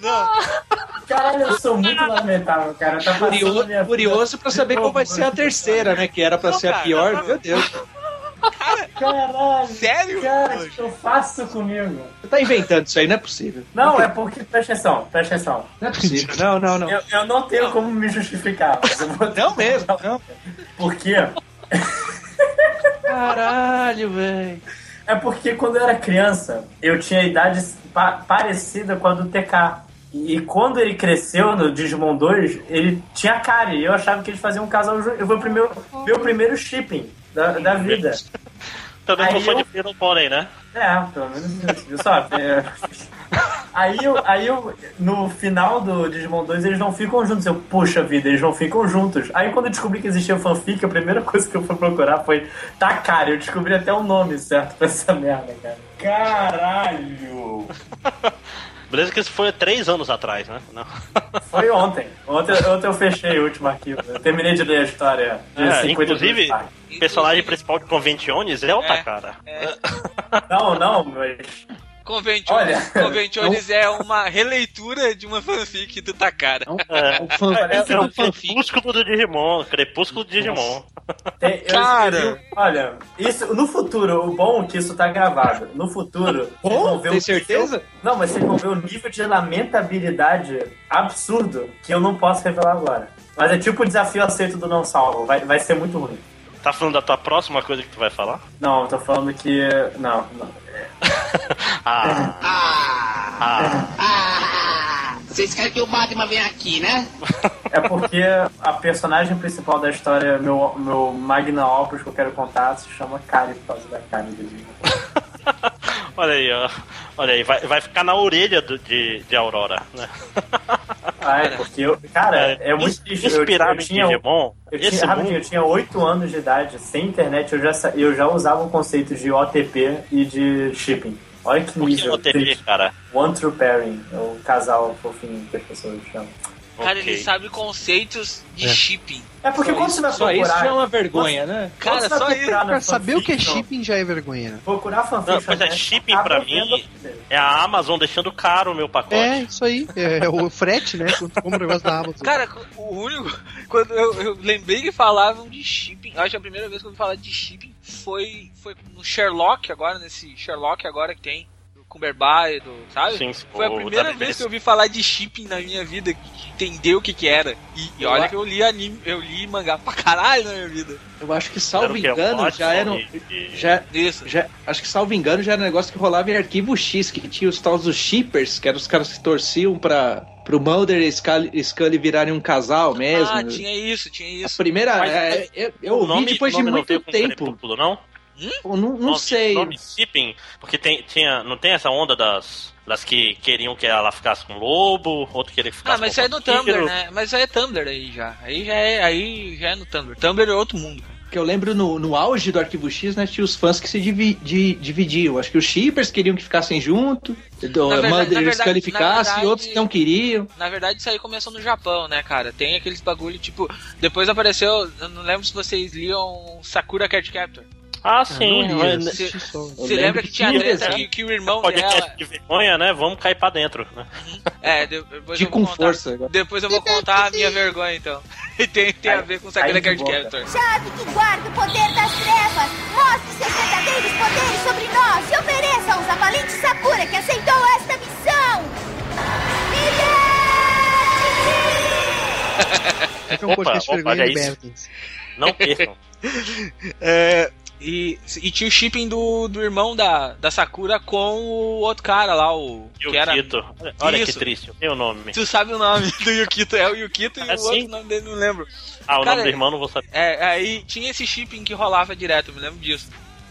Não. Caralho, eu sou muito lamentável, cara. Tá curioso, minha... curioso pra saber qual vai ser a terceira, né? Que era pra não, ser cara, a pior, não, meu Deus. Cara, caralho. Sério? Cara, o que eu faço comigo? Você tá inventando isso aí, não é possível. Não, é porque, presta atenção, presta atenção. Não é possível, não, não, não. Eu, eu não tenho não. como me justificar. Mas eu vou... Não mesmo, não. Por quê? Caralho, velho. É porque quando eu era criança, eu tinha idade pa- parecida com a do T K. E quando ele cresceu no Digimon dois, ele tinha cara. E eu achava que eles faziam um casal junto. Eu fui pro meu, meu primeiro shipping da, da vida. Também aí não foi eu... de Little Pony, né? É, pelo menos isso, sabe? Aí eu, aí eu, no final do Digimon dois, eles não ficam juntos. Eu, puxa vida, eles não ficam juntos. Aí quando eu descobri que existia o fanfic, a primeira coisa que eu fui procurar foi tá cara. Eu descobri até o nome certo pra essa merda, cara. Caralho! Beleza que isso foi três anos atrás, né? Não. Foi ontem. Ontem. Ontem eu fechei o último arquivo. Eu terminei de ler a história. É, inclusive, o personagem principal de Conventiones é o Takara. É, é. Não, não, mas... Conventiones, Olha, Conventiones não... é uma releitura de uma fanfic do Takara. Não, é, o fanfic é um crepúsculo do Digimon. Crepúsculo do Digimon. Tem, cara! Eu, olha, isso, no futuro, o bom é que isso tá gravado. No futuro... Bom? Tem certeza? Não, mas vocês vão ver o nível de lamentabilidade absurdo que eu não posso revelar agora. Mas é tipo o desafio aceito do não salvo. Vai, vai ser muito ruim. Tá falando da tua próxima coisa que tu vai falar? Não, eu tô falando que... Não, não. Ah, ah, ah, ah. Vocês querem que o Batman venha aqui, né? É porque a personagem principal da história, meu, meu magna opus que eu quero contar, se chama Kari por causa da Kari dele. Olha aí, ó. Olha aí, vai, vai ficar na orelha do, de, de Aurora, né? Ah, é, porque eu... Cara, é, é muito difícil. Inspirado eu, eu em Digimon. Eu tinha, rapidinho, eu tinha oito anos de idade, sem internet, eu já, eu já usava o conceito de O T P e de shipping. Olha que nível. O que é O T P, cara? One True Pairing, o casal fofinho que as pessoas chamam. Cara, okay. Ele sabe conceitos de é. shipping. É porque só quando isso, você vai procurar... Só isso já é uma vergonha, né? Cara, só isso... Pra saber o que é shipping já é vergonha. Procurar fanfic... Não, pois é, shipping pra mim é a Amazon deixando caro o meu pacote. É, isso aí. É o frete, né? Quando tu compra o negócio da Amazon. Cara, o único... Quando eu, eu lembrei que falavam de shipping... Acho que a primeira vez que eu falava de shipping foi, foi no Sherlock agora, nesse Sherlock agora que tem. Cumberbatch, do, sabe? Sim, foi a primeira vez que eu ouvi falar de shipping na minha vida, que entendeu o que que era. E, e olha que eu li anime, eu li mangá pra caralho na minha vida. Eu acho que, salvo engano, já era... Já, isso. Já, acho que, salvo engano, já era um negócio que rolava em Arquivo X, que tinha os tals dos shippers, que eram os caras que torciam pra... Pro Mulder e Scully, Scully virarem um casal mesmo. Ah, tinha isso, tinha isso. A primeira... Mas, é, eu eu ouvi nome, depois de muito tempo. Não? Hum? Não, não nome, sei. Nome shipping, porque tem, tinha, não tem essa onda das, das que queriam que ela ficasse com o lobo, outro queria que ficasse ah, mas com o é no Tumblr, né? Mas isso aí é Tumblr aí já. Aí já é, aí já é no Tumblr. Tumblr é outro mundo. Que eu lembro no, no auge do Arquivo X, né? Tinha os fãs que se divi- di- dividiam. Acho que os shippers queriam que ficassem junto, Mulder e Scully ficassem, outros que não queriam. Na verdade, isso aí começou no Japão, né, cara? Tem aqueles bagulho, tipo... Depois apareceu... Eu não lembro se vocês liam Sakura Card Captor. Ah, sim. Você lembra que, que tinha a treta que, que o irmão dela... Podcast de vergonha, né? Vamos cair pra dentro. Né? É, depois de eu vou com contar... força agora. Depois eu vou contar a minha vergonha, então. E tem, tem ai, a ver com o Sakura Card Captor. Chave que guarda o poder das trevas, mostre seus verdadeiros poderes sobre nós e ofereça-os a valente Sakura que aceitou esta missão. Bilhete! Um opa, opa, é isso. Bertens. Não percam. É... E, e tinha o shipping do, do irmão da, da Sakura com o outro cara lá, o... Yukito. Que era... Olha, olha que triste, eu tenho o nome. Tu sabe o nome do Yukito, é o Yukito e é o assim? Outro nome dele, não lembro. Ah, o cara, nome do irmão não vou saber. É, aí tinha esse shipping que rolava direto, eu me lembro disso.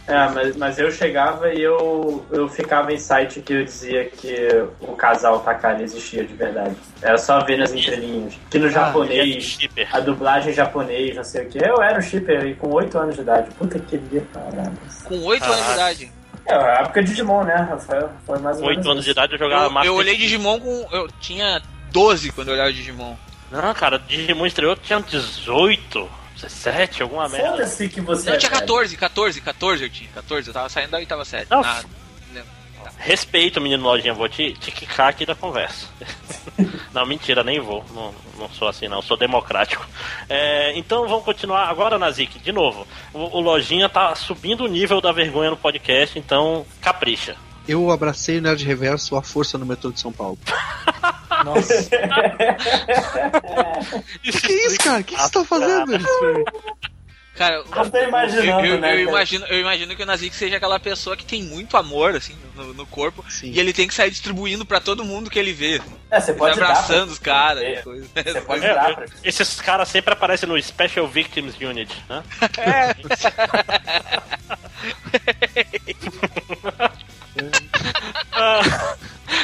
É, mas, mas eu chegava e eu, eu ficava em site que eu dizia que o casal Takara existia de verdade. Era só ver nas entrelinhas. Que no ah, japonês, a dublagem japonês, não sei o que. Eu era um shipper e com oito anos de idade. Puta que dia, caralho. Com oito anos de idade? É, a época de Digimon, né, Rafael? Foi mais ou menos oito anos de idade eu jogava Master Chief. Eu olhei Digimon com... Eu tinha doze quando eu olhava Digimon. Não, cara, Digimon estreou tinha dezoito... dezessete, alguma merda. Foda-se que você... Não, eu tinha catorze, catorze, catorze eu tinha. catorze, eu tava saindo da oitava série. Não, nada, não lembro. Tá. Respeito, menino Lojinha, vou te, te quicar aqui da conversa. Não, mentira, nem vou. Não, não sou assim, não. Sou democrático. É, então, vamos continuar agora, Nazik. De novo, o, o Lojinha tá subindo o nível da vergonha no podcast, então capricha. Eu abracei o Nerd Reverso à força no metrô de São Paulo. Nossa. Que que é isso, cara? O que, que você tá fazendo? Cara, eu, imaginando, eu, eu, né, eu, imagino, eu imagino que o Nazik seja aquela pessoa que tem muito amor assim, no, no corpo. Sim. E ele tem que sair distribuindo pra todo mundo que ele vê. É, você pode abraçando pra... os caras. É. Você pode é, dar pra... Esses caras sempre aparecem no Special Victims Unit, né? ah,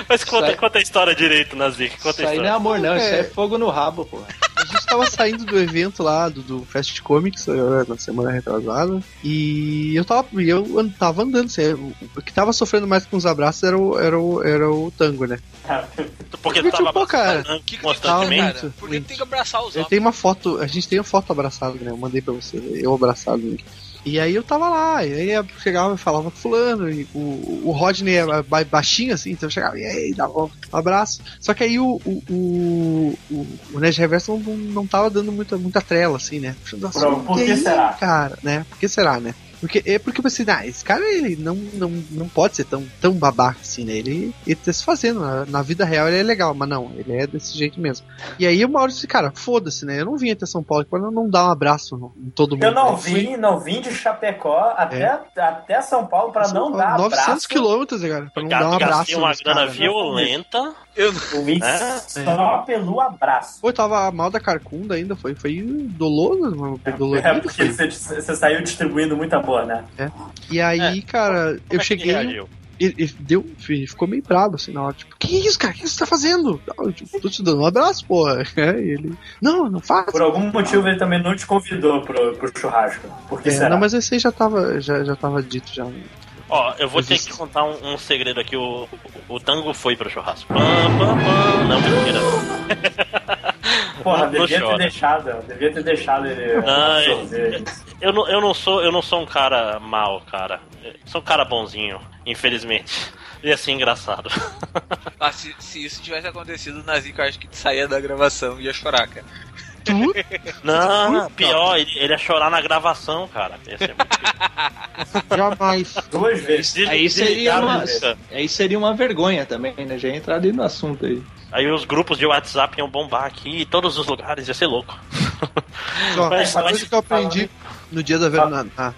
mas conta, aí... conta a história direito, Nazik. Conta isso aí não é amor, não. É. Isso aí é fogo no rabo, pô. A gente tava saindo do evento lá do, do Fast Comics na semana retrasada e eu tava, eu tava andando assim, o que tava sofrendo mais com os abraços era o, era o, era o Tango, né? Porque tu tava pô, cara, que constantemente tava, porque tem que abraçar os eu homens. Tenho uma foto, a gente tem uma foto abraçada, né? Eu mandei pra você, eu abraçado, né? E aí eu tava lá, e aí eu chegava e falava com fulano, e o, o Rodney é baixinho assim, então eu chegava, e aí, dava um abraço. Só que aí o, o, o, o Nerd Reverso não, não tava dando muita, muita trela, assim, né? Nossa, Pronto, por que será? Cara, né? Por que será, né? Porque, é porque eu pensei, ah, esse cara ele não, não, não pode ser tão, tão babaca assim, né? Ele, ele tá se fazendo. Na, na vida real ele é legal, mas não, ele é desse jeito mesmo. E aí uma hora eu disse, cara, foda-se, né? Eu não vim até São Paulo pra não dar um abraço no, em todo mundo. Eu não vim, não vim de Chapecó até, é. até São Paulo pra São não Paulo, dar abraço. novecentos quilômetros, cara, pra não Gato, dar um abraço. Eu uma grana cara, violenta. Eu vim é. só é. pelo abraço. Pô, eu tava mal da carcunda ainda, foi, foi doloroso. Foi dolorido, é porque você, você saiu distribuindo muita boa, né? É. E aí, é. cara, Como eu é cheguei. Ele, ele, deu, ele ficou meio brabo assim na hora. Tipo, que isso, cara? O que você tá fazendo? Eu, tipo, tô te dando um abraço, porra. É, ele, não, não faço. Por algum motivo ele também não te convidou pro, pro churrasco. Por que é, será? Não, mas esse aí já tava, já, já tava dito já. Ó, eu vou Existe. ter que contar um, um segredo aqui. O, o, o Tango foi pro churrasco. Pam, pam, pam. Não, mentira. Porra, devia ter deixado, devia ter deixado ele. Não, eu, eu, não, eu, não sou, eu não sou um cara mau, cara. Eu sou um cara bonzinho, infelizmente. E assim, engraçado. Ah, se, se isso tivesse acontecido, o Nazik, eu acho que saía da gravação e ia chorar, cara. Não, pior, ele, ele ia chorar na gravação, cara. Ia ser muito... Jamais. Duas vezes. Aí seria, uma, aí seria uma vergonha também, né? Já ia entrar no assunto aí. Aí os grupos de WhatsApp iam bombar aqui, em todos os lugares, ia ser louco. Só, mas, a coisa que eu aprendi no dia da, ver... na, na,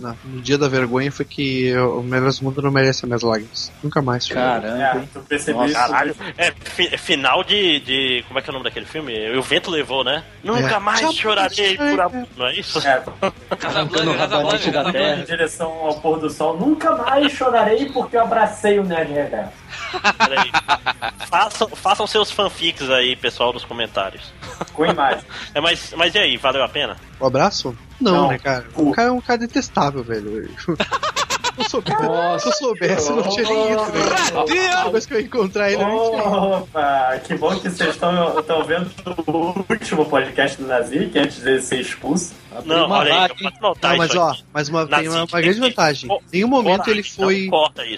na, no dia da vergonha foi que eu, o melhor mundo não merece as minhas lágrimas. Nunca mais. Caramba. É, Nossa, caralho. É, fi, final de, de... Como é que é o nome daquele filme? O Vento Levou, né? Nunca é. mais Já chorarei por amor. Não é isso? É. Em direção ao pôr do sol. Nunca mais chorarei porque eu abracei o Nerd Reverso. Peraí. Façam, façam seus fanfics aí, pessoal, nos comentários. Com imagem. É, mas, mas e aí, valeu a pena? O abraço? Não, não, né, cara? O cara é um cara detestável, velho. Eu soubesse, Nossa, se eu soubesse, eu não tinha nem isso, velho. Depois que eu encontrar ele, Opa, que bom que vocês estão vendo o último podcast do Nazik, antes dele ser expulso. Não, olha aí, eu posso notar não, mas, isso ó, mas uma, Nazik, tem uma, uma grande vantagem. Em nenhum momento ele foi... Em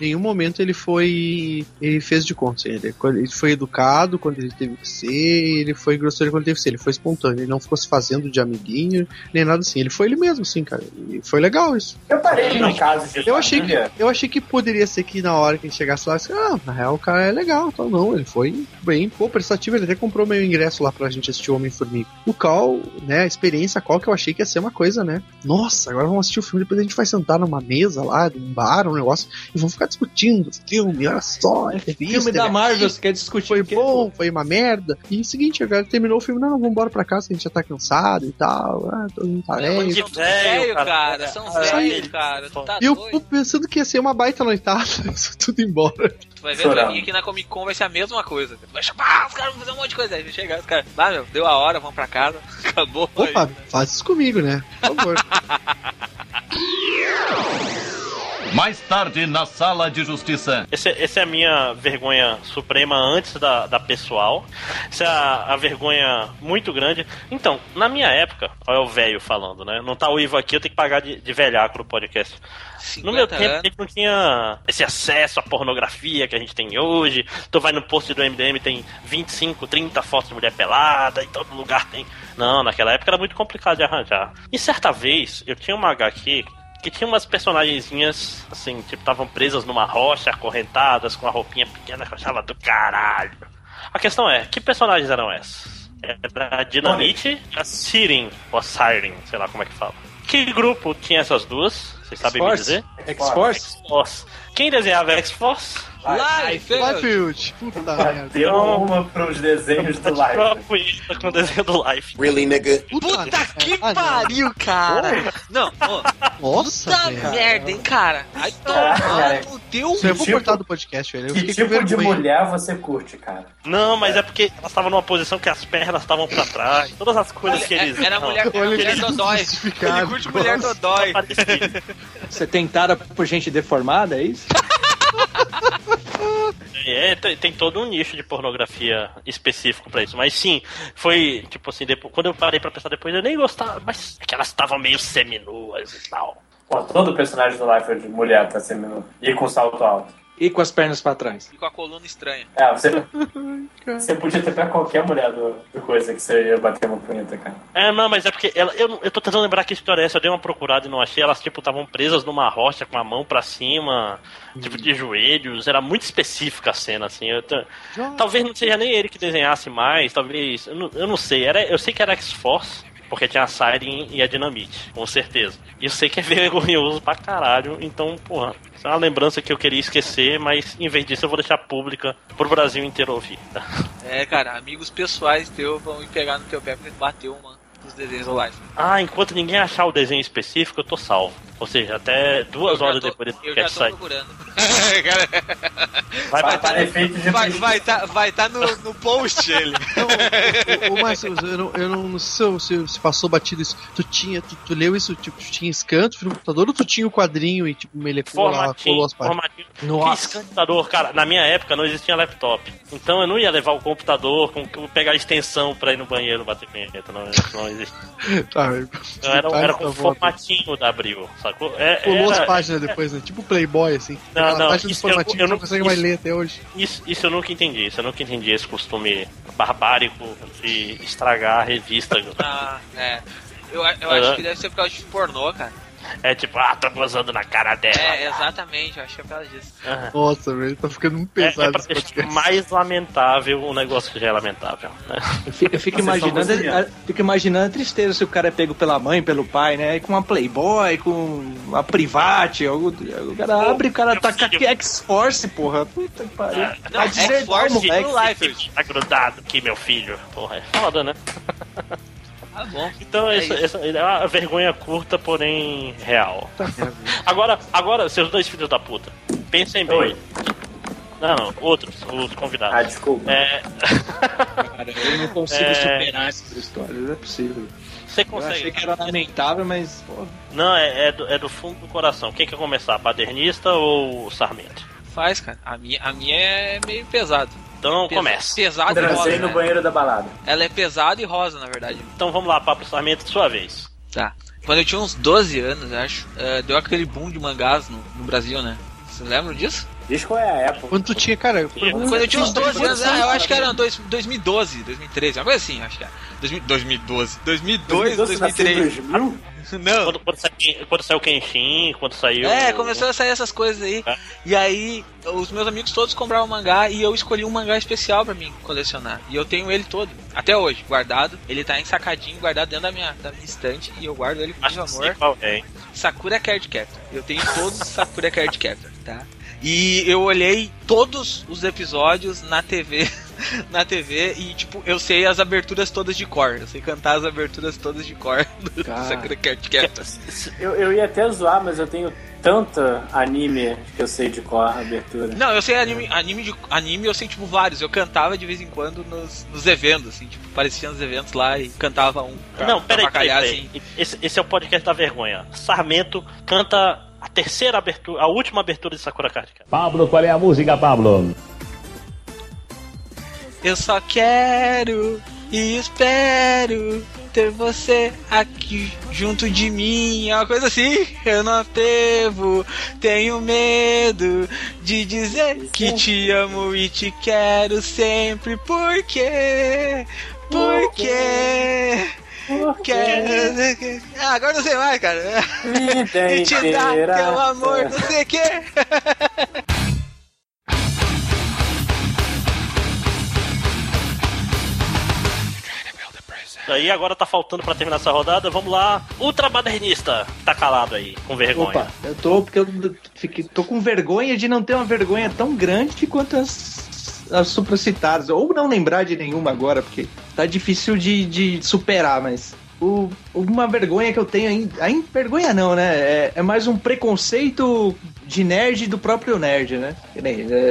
nenhum momento ele foi... Ele fez de conta. Ele, ele foi educado quando ele teve que ser, ele foi grosseiro quando ele teve que ser. Ele foi espontâneo, ele não ficou se fazendo de amiguinho, nem nada assim. Ele foi ele mesmo, sim, cara. E foi legal isso. Eu parei no caso. Eu achei, que, eu achei que poderia ser que na hora que ele chegasse lá, eu disse, ah, na real o cara é legal, então não, ele foi bem pô, prestativo, ele até comprou meu ingresso lá pra gente assistir o Homem-Formiga. O qual, né, a experiência qual que eu achei que ia ser uma coisa, né, nossa, agora vamos assistir o filme, depois a gente vai sentar numa mesa lá, num bar, um negócio, e vamos ficar discutindo filme, olha só, é revista, filme da Marvel, você quer discutir? Foi bom, foi uma merda, e o seguinte, agora terminou o filme, não, não, vamos embora pra casa, a gente já tá cansado e tal, ah, todo mundo tá velho. São velho, cara, são velho, cara, tá Eu tô pensando que ia ser uma baita noitada, tudo embora. Tu vai ver pra mim aqui na Comic Con vai ser a mesma coisa. Tu vai chamar, os caras vão fazer um monte de coisa. Aí vai chegar, os caras, ah, meu, deu a hora, vamos pra casa, acabou. Opa, aí, faz isso comigo, né? Por favor. Mais tarde, na sala de justiça. Essa é a minha vergonha suprema antes da, da pessoal. Essa é a, a vergonha muito grande. Então, na minha época, olha o velho falando, né? Não tá o Ivo aqui, eu tenho que pagar de, de velhaco no podcast. No meu tempo, a gente não tinha esse acesso à pornografia que a gente tem hoje. Tu vai no post do M D M, tem vinte e cinco, trinta fotos de mulher pelada, em todo lugar tem. Não, naquela época era muito complicado de arranjar. E certa vez, eu tinha uma agá quê que tinha umas personagenzinhas, assim, tipo, estavam presas numa rocha, acorrentadas, com uma roupinha pequena que eu achava do caralho. A questão é, que personagens eram essas? Era a Dinamite, a Siren, ou a Siren, sei lá como é que fala. Que grupo tinha essas duas? Vocês sabem me dizer? X-Force? X-Force. Quem desenhava X-Force? Life! Life! Puta merda. Deu uma pros desenhos do Life. Só com o desenho do Life. Really, nigga? Puta, Puta que é. pariu, cara! Não, ó. Nossa, Puta cara. merda, hein, cara? Ai, tomar no teu... Você tipo, cortar do podcast, velho. Eu que tipo de mulher você curte, cara? Não, mas é, é porque elas estavam numa posição que as pernas estavam pra trás. Todas as coisas que eles... Era mulher, não, mulher, mulher dodói. Ele curte mulher dodói. Você tentada por gente deformada, é isso? É, tem todo um nicho de pornografia específico pra isso, mas sim, foi tipo assim, depois, quando eu parei pra pensar depois, eu nem gostava, mas é que elas estavam meio seminuas e tal. Pô, todo personagem do Life é de mulher pra seminua, e com salto alto. E com as pernas pra trás. E com a coluna estranha. É, você, você podia ter pra qualquer mulher do, do coisa que você ia bater uma punheta, cara. É, não, mas é porque ela, eu, eu tô tentando lembrar que história é essa. Eu dei uma procurada e não achei. Elas, tipo, estavam presas numa rocha com a mão pra cima, hum. tipo, de joelhos. Era muito específica a cena, assim. Eu t... Talvez não seja nem ele que desenhasse mais. Talvez... Eu não, eu não sei. Era, eu sei que era X-Force. Porque tinha a Siren e a Dinamite, com certeza. E eu sei que é vergonhoso pra caralho, então, porra, isso é uma lembrança que eu queria esquecer, mas em vez disso eu vou deixar pública pro Brasil inteiro ouvir, tá? É, cara, amigos pessoais teus vão ir pegar no teu pé porque bateu uma dos desenhos do Life. Ah, enquanto ninguém achar o desenho específico, eu tô salvo. Ou seja, até duas horas tô, depois eu já tô sair. procurando. vai vai, vai estar vai, vai tá, vai tá no, no post ele. Ô, Márcio, eu não, eu não sei se, se passou batido isso. Tu tinha, tu, tu leu isso, tipo, tu tinha scan, tu no computador ou tu tinha o quadrinho e tipo, melecou lá, colou as páginas? Nossa. Computador, cara, na minha época não existia laptop. Então eu não ia levar o computador, com, pegar a extensão pra ir no banheiro bater punheta, não, não existia. Tá, então, era, tá, era com tá o formatinho bom. da Abril, sacou? É, colou era, as páginas é, depois, né? Tipo Playboy, assim. Não, não, isso eu, eu não, não consegue mais ler até hoje. Isso, isso eu nunca entendi, isso eu nunca entendi esse costume barbárico de estragar a revista. Ah, é. Eu, eu é. acho que deve ser por causa de pornô, cara. É tipo, ah, tô gozando na cara dela. É, exatamente, eu acho que é por causa disso. Uhum. Nossa, velho, tá ficando muito pesado. É, é pra deixar mais lamentável um negócio que já é lamentável, né? Eu fico, eu fico imaginando a, fico imaginando a tristeza se o cara é pego pela mãe, pelo pai, né? E com uma Playboy, com uma Private, algo, o cara abre e o cara tá com X-Force, porra. Puta que pariu. Ah, tá X-Force no Life. Tá grudado aqui, meu filho. Porra, é foda, né? Ah, bom. Então, é essa, essa é uma vergonha curta, porém real. agora, agora, seus dois filhos da puta, pensem bem. Oi. Não, não, outros, os convidados. Ah, desculpa. É... Cara, eu não consigo é... superar essas histórias, não é possível. Você consegue. Eu achei que era lamentável, mas... Porra. Não, é, é, do, é do fundo do coração. Quem quer começar, Badernista ou Sarmento? Faz, cara. A minha, a minha é meio pesado. Então começa. Pesado e rosa. no banheiro da balada. Ela é pesada e rosa, na verdade. Então vamos lá, Pablo Sarmento, sua vez. Tá. Quando eu tinha uns doze anos, acho, uh, deu aquele boom de mangás no, no Brasil, né? Vocês lembram disso? Diz qual é a época. Quando tu tinha, cara... Eu... Quando eu tinha uns doze anos, ah, eu acho que era dois mil e doze, dois mil e treze, uma coisa assim, acho que era. dois mil e doze, dois mil e dois, dois mil e três Não. Quando, quando, saiu, quando saiu o Kenshin, quando saiu... É, começou a sair essas coisas aí. É. E aí, os meus amigos todos compravam mangá e eu escolhi um mangá especial pra mim colecionar. E eu tenho ele todo, até hoje, guardado. Ele tá ensacadinho, guardado dentro da minha, da minha estante e eu guardo ele com muito amor. Qual é. Sakura Card Captor. Eu tenho todos os Sakura Card Captor, tá? E eu olhei todos os episódios na tê vê, na tê vê e tipo, eu sei as aberturas todas de cor, eu sei cantar as aberturas todas de cor do Sakura Card Captor. Eu, eu ia até zoar, mas eu tenho tanta anime que eu sei de cor a abertura. Não, eu sei anime, anime, de, anime eu sei tipo vários, eu cantava de vez em quando nos, nos eventos, assim, tipo, aparecia nos eventos lá e cantava um. Pra, Não, peraí, peraí, peraí. Assim. Esse, esse é o podcast da vergonha. Sarmento canta... terceira abertura, a última abertura de Sakura Card Captor. Pablo, qual é a música, Pablo? Eu só quero e espero ter você aqui junto de mim. É uma coisa assim. Eu não atrevo, tenho medo de dizer que te amo e te quero sempre. Por quê? Por quê? Quero... Ah, agora não sei mais, cara. E te dar teu amor, não sei o quê. Aí agora tá faltando pra terminar essa rodada. Vamos lá, Ultra Badernista, tá calado aí, com vergonha. Opa, eu tô, porque eu fiquei, tô com vergonha de não ter uma vergonha tão grande quanto as, as supracitadas. Ou não lembrar de nenhuma agora, porque tá difícil de, de superar, mas... O, uma vergonha que eu tenho... A in, vergonha não, né? É, é mais um preconceito de nerd do próprio nerd, né?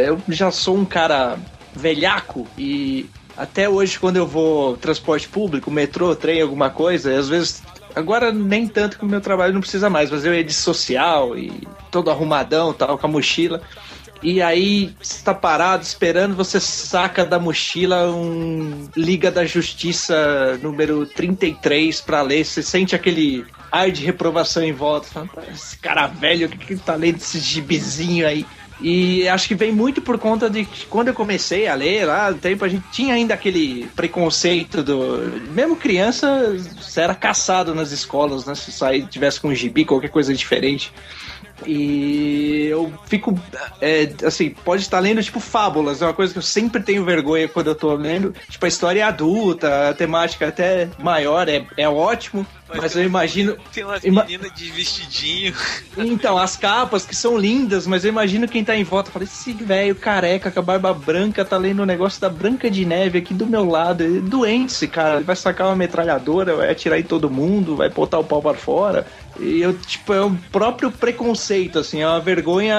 Eu já sou um cara velhaco e... Até hoje, quando eu vou transporte público, metrô, trem, alguma coisa, às vezes... Agora, nem tanto que o meu trabalho não precisa mais, mas eu ia de social e todo arrumadão, tal, com a mochila. E aí, você tá parado, esperando, você saca da mochila um Liga da Justiça número trinta e três pra ler. Você sente aquele ar de reprovação em volta. Fala, esse cara velho, o que que tá lendo esse gibizinho aí? E acho que vem muito por conta de que quando eu comecei a ler lá no tempo, a gente tinha ainda aquele preconceito do... Mesmo criança, você era caçado nas escolas, né? Se sair, tivesse com um gibi, qualquer coisa diferente. E eu fico... É, assim, pode estar lendo tipo fábulas, é uma coisa que eu sempre tenho vergonha quando eu tô lendo. Tipo, a história é adulta, a temática até maior, é, é ótimo. Mas, mas eu imagino... Tem umas ima... meninas de vestidinho. Então, as capas que são lindas, mas eu imagino quem tá em volta. Fala, esse velho careca com a barba branca tá lendo o um negócio da Branca de Neve aqui do meu lado. É doente esse cara. Ele vai sacar uma metralhadora, vai atirar em todo mundo, vai botar o pau para fora. E eu, tipo, é um próprio preconceito, assim. É uma vergonha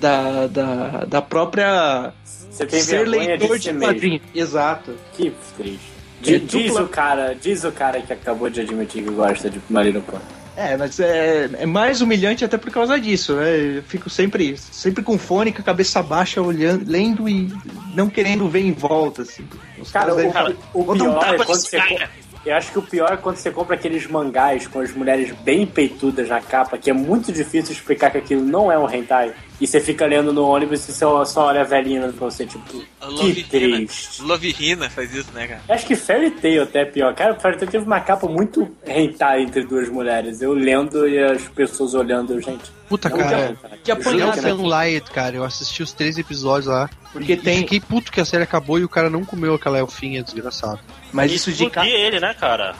da, da, da própria... Você tem ser vergonha leitor de, de quadrinho. Exato. Que triste. D- diz, o cara, diz o cara que acabou de admitir que gosta de My Little Pony. É, mas é, é mais humilhante até por causa disso, né? Eu fico sempre, sempre com fone, com a cabeça baixa, olhando, lendo e não querendo ver em volta, assim. Os cara, o, cara, o pior é quando você... Eu acho que o pior é quando você compra aqueles mangás com as mulheres bem peitudas na capa, que é muito difícil explicar que aquilo não é um hentai. E você fica lendo no ônibus e só, só olha a velhinha pra você, tipo, que triste. Love Hina faz isso, né, cara? Eu acho que Fairy Tail até é pior. Cara, Fairy Tail teve uma capa muito hentai entre duas mulheres. Eu lendo e as pessoas olhando, gente... Puta, não, cara, que apanhado pelo um Light, cara. Eu assisti os três episódios lá. Porque e, tem. E fiquei puto que a série acabou e o cara não comeu aquela elfinha, desgraçado. Mas e isso de cara. ele, né, cara?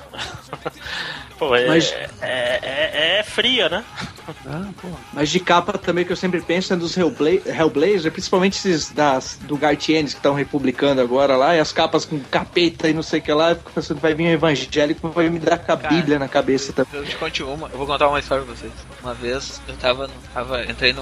Pô, é, mas... é, é, é fria, né? Ah, mas de capa também que eu sempre penso é dos Hellbla- Hellblazer, principalmente esses das, do Gartienes que estão republicando agora lá, e as capas com capeta e não sei o que lá, eu fico pensando, vai vir um evangélico, vai me dar a Bíblia na cabeça também. Tá? Eu te conto uma, eu vou contar uma história pra vocês. Uma vez eu tava, tava entrei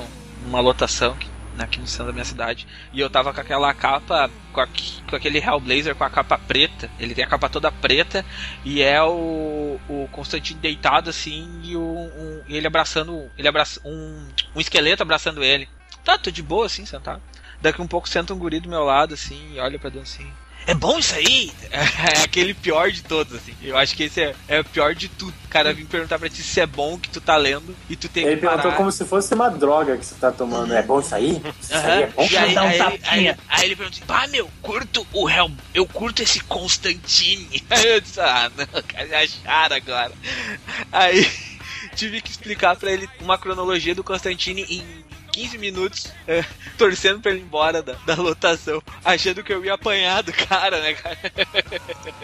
numa lotação que aqui no centro da minha cidade, e eu tava com aquela capa, com, a, com aquele Hellblazer com a capa preta, ele tem a capa toda preta, e é o, o Constantine deitado assim, e o, um, ele abraçando, ele abraça, um, um esqueleto abraçando ele. Tá, tô de boa assim, sentado. Daqui um pouco senta um guri do meu lado assim, e olha pra dentro assim, é bom isso aí? É aquele pior de todos, assim. Eu acho que esse é, é o pior de tudo. O cara vem perguntar pra ti se é bom que tu tá lendo e tu tem que. Ele perguntou parar. Como se fosse uma droga que você tá tomando. É bom isso aí? Isso uhum. aí é bom? E aí, dá um aí, aí, aí, aí ele perguntou: pá, meu, curto o Hell. Eu curto esse Constantine. Aí eu disse: ah, não, cara, acharam agora. Aí tive que explicar pra ele uma cronologia do Constantine em quinze minutos, é, torcendo pra ele ir embora da, da lotação, achando que eu ia apanhar do cara, né, cara?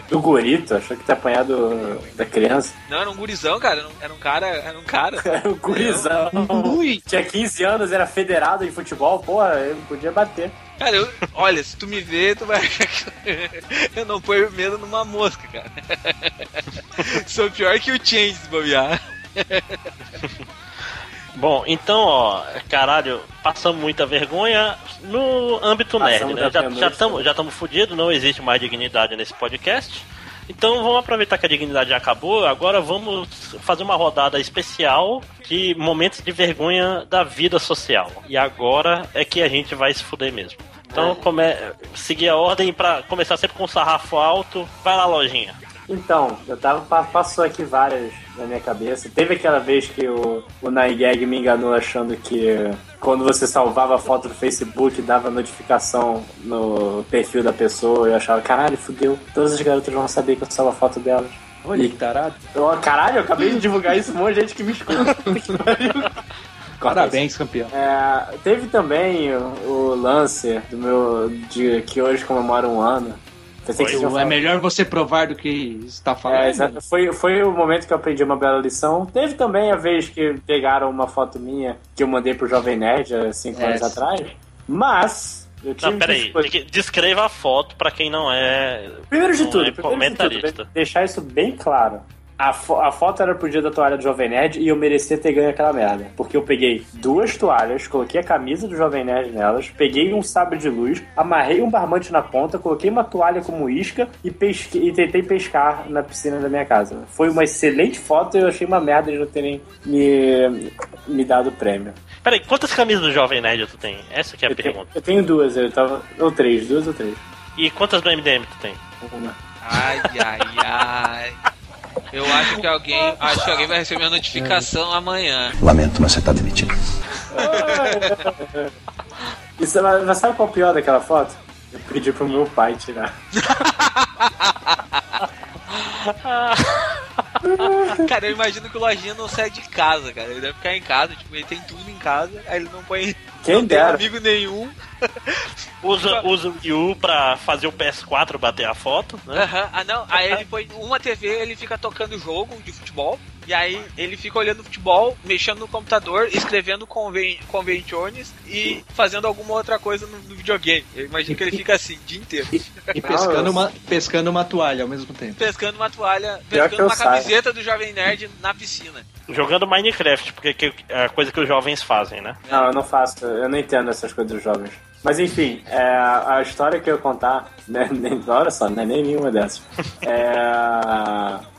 Do gorito? Achou que tá apanhado da criança? Não, era um gurizão, cara. Era um cara, era um cara. Era um gurizão. Ui. Tinha quinze anos, era federado em futebol, porra, eu podia bater. Cara, eu, olha, se tu me vê, tu vai achar que eu não ponho medo numa mosca, cara. Sou pior que o Change, se bobear. Bom, então, ó, caralho, passamos muita vergonha no âmbito nerd, né? Já estamos já já fudidos, não existe mais dignidade nesse podcast. Então vamos aproveitar que a dignidade já acabou, agora vamos fazer uma rodada especial de momentos de vergonha da vida social. E agora é que a gente vai se fuder mesmo. Então come... seguir a ordem pra começar sempre com o sarrafo alto. Vai lá, lojinha. Então, eu tava, passou aqui várias na minha cabeça. Teve aquela vez que o, o Naigag me enganou achando que quando você salvava a foto do Facebook, dava notificação no perfil da pessoa. Eu achava, caralho, fudeu. Todas as garotas vão saber que eu salvo a foto delas. Olha que tarado. Eu, caralho, eu acabei de divulgar isso, um monte de gente que me escuta. Parabéns, campeão. É, teve também o, o lance do meu, de, que hoje comemora um ano. Foi, é melhor você provar do que está falando. É, exato. Foi, foi o momento que eu aprendi uma bela lição. Teve também a vez que pegaram uma foto minha que eu mandei pro Jovem Nerd há cinco é. anos atrás. Mas... Eu tive não, peraí. Que... Descreva a foto pra quem não é... Primeiro de tudo, é primeiro de tudo, deixar isso bem claro. A, fo- a foto era pro dia da toalha do Jovem Nerd e eu merecia ter ganho aquela merda. Porque eu peguei duas toalhas, coloquei a camisa do Jovem Nerd nelas, peguei um sabre de luz, amarrei um barbante na ponta, coloquei uma toalha como isca e, pesque- e tentei pescar na piscina da minha casa. Foi uma excelente foto e eu achei uma merda de não terem me, me dado o prêmio. Peraí, quantas camisas do Jovem Nerd tu tem? Essa que é a eu pergunta. Tenho, eu tenho duas, eu tava... ou três, duas ou três. E quantas do M D M tu tem? Uma. Ai, ai, ai... Eu acho que alguém acho que alguém vai receber a notificação amanhã. Lamento, mas você tá demitido. Isso, mas sabe qual é o pior daquela foto? Eu pedi pro meu pai tirar. Cara, eu imagino que o Lojinha não sai de casa, cara. Ele deve ficar em casa, tipo, ele tem tudo em casa, aí ele não põe... Quem não dera. Tem amigo nenhum. Usa, usa o Wii U pra fazer o P S quatro bater a foto, né? Uhum. Ah, não. Aí ele põe uma T V, ele fica tocando jogo de futebol. E aí ele fica olhando futebol, mexendo no computador, escrevendo conven- convenções e fazendo alguma outra coisa no, no videogame. Eu imagino que ele fica assim o dia inteiro. E, e pescando, uma, pescando uma toalha ao mesmo tempo. Pescando uma toalha, pescando uma camiseta do Jovem Nerd na piscina. Jogando Minecraft, porque é a coisa que os jovens fazem, né? Não, eu não faço, eu não entendo essas coisas dos jovens. Mas enfim, é, a história que eu ia contar, né, nem, olha só, não é nem nenhuma dessas. É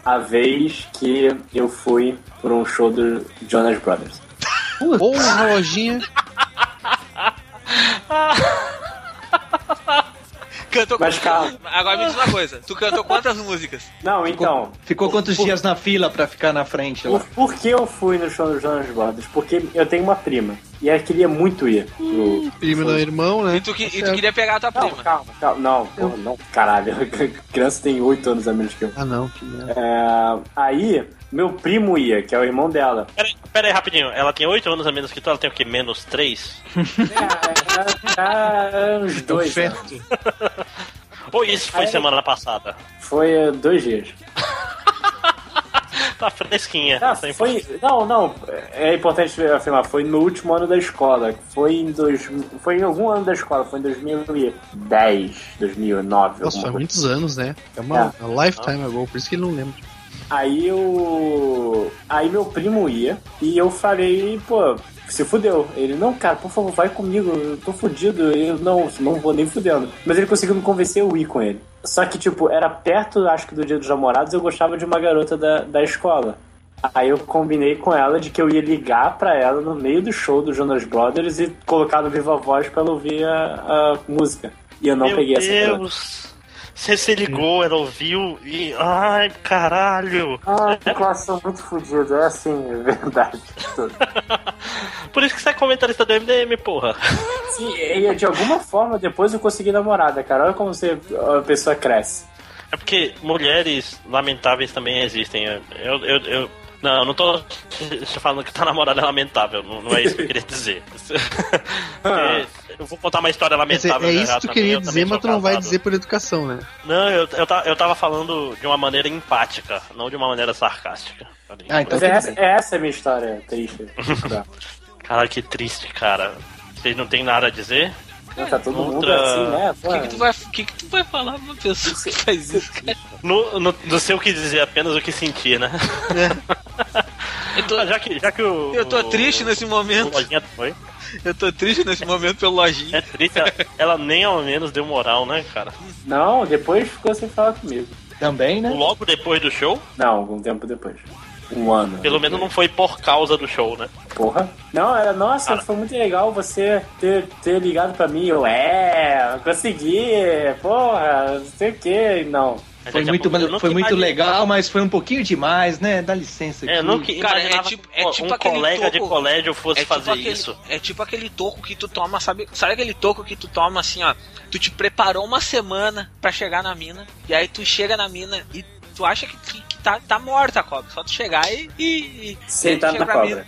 a vez que eu fui por um show do Jonas Brothers. Porra, Lojinha! Cantou Mas calma. Agora me diz uma coisa, tu cantou quantas músicas? Não, então... Ficou, ficou quantos por... dias na fila pra ficar na frente lá? Por, por que eu fui no show do Jonas Brothers? Porque eu tenho uma prima, e ela queria muito ir. Hum, prima do irmão, né? E tu, que, e tu queria pegar a tua não, prima? Calma, calma, não, porra, não, caralho, a criança tem oito anos a menos que eu. Ah, não, que merda. É, aí... Meu primo ia, que é o irmão dela. Pera aí, pera aí rapidinho, ela tem oito anos a menos que tu, ela tem o que? Menos três? É, uns dois. Ou isso foi aí, semana passada? Foi dois dias. Tá fresquinha. Não, tá foi, não, não, é importante afirmar, foi no último ano da escola, foi em, dois, foi em algum ano da escola, foi em dois mil e dez, dois mil e nove. Nossa, foi muitos anos, né? É uma, é. uma lifetime ago, por isso que ele não lembra. Aí eu... Aí meu primo ia e eu falei, pô, se fudeu. Ele, não, cara, por favor, vai comigo, eu tô fudido, eu não, não vou nem fudendo. Mas ele conseguiu me convencer eu ir com ele. Só que, tipo, era perto, acho que do Dia dos Namorados, eu gostava de uma garota da, da escola. Aí eu combinei com ela de que eu ia ligar pra ela no meio do show do Jonas Brothers e colocar no Viva Voz pra ela ouvir a, a música. E eu não meu peguei Deus. essa garota. Você se ligou, ela ouviu e... Ai, caralho! Ai, que classe muito fodida, é assim, é verdade. Por isso que você é comentarista do M D M, porra. Sim, e de alguma forma depois eu consegui namorada, cara. Olha como você, a pessoa cresce. É porque mulheres lamentáveis também existem. Eu... eu, eu... Não, eu não tô falando que tá namorada é lamentável, não, não é isso que eu queria dizer. É, eu vou contar uma história lamentável. Dizer, é isso que tu queria dizer, mas tu não vai dizer por educação, né? Não, eu, eu, eu tava falando de uma maneira empática, não de uma maneira sarcástica. Ah, então é, essa, essa é a minha história triste. Caralho, que triste, cara. Vocês não tem nada a dizer? Não, tá todo mundo outra... assim, né? O que, que, que tu vai falar pra uma pessoa que faz isso, cara? No, no, não sei o que dizer, apenas o que sentir, né? É. Eu tô, já que, já que o, eu tô triste o, nesse momento. Lojinha foi. Eu tô triste nesse momento pelo Lojinha. É triste, ela, ela nem ao menos deu moral, né, cara? Não, depois ficou sem falar comigo. Também, né? Logo depois do show? Não, algum tempo depois. Um ano. Pelo depois. Menos não foi por causa do show, né? Porra. Não, era, nossa, ah, foi muito legal você ter, ter ligado pra mim. Eu, é, consegui, porra, não sei o que, não. Foi muito, é, foi muito legal, mas foi um pouquinho demais, né? Dá licença aqui. É, nunca, cara, é tipo, é tipo um aquele colega toco, de colégio fosse é tipo fazer aquele, isso. É tipo aquele toco que tu toma, sabe? Sabe aquele toco que tu toma assim, ó? Tu te preparou uma semana pra chegar na mina, e aí tu chega na mina e tu acha que, que, que tá, tá morta a cobra. Só tu chegar e... e, e tá na cobra.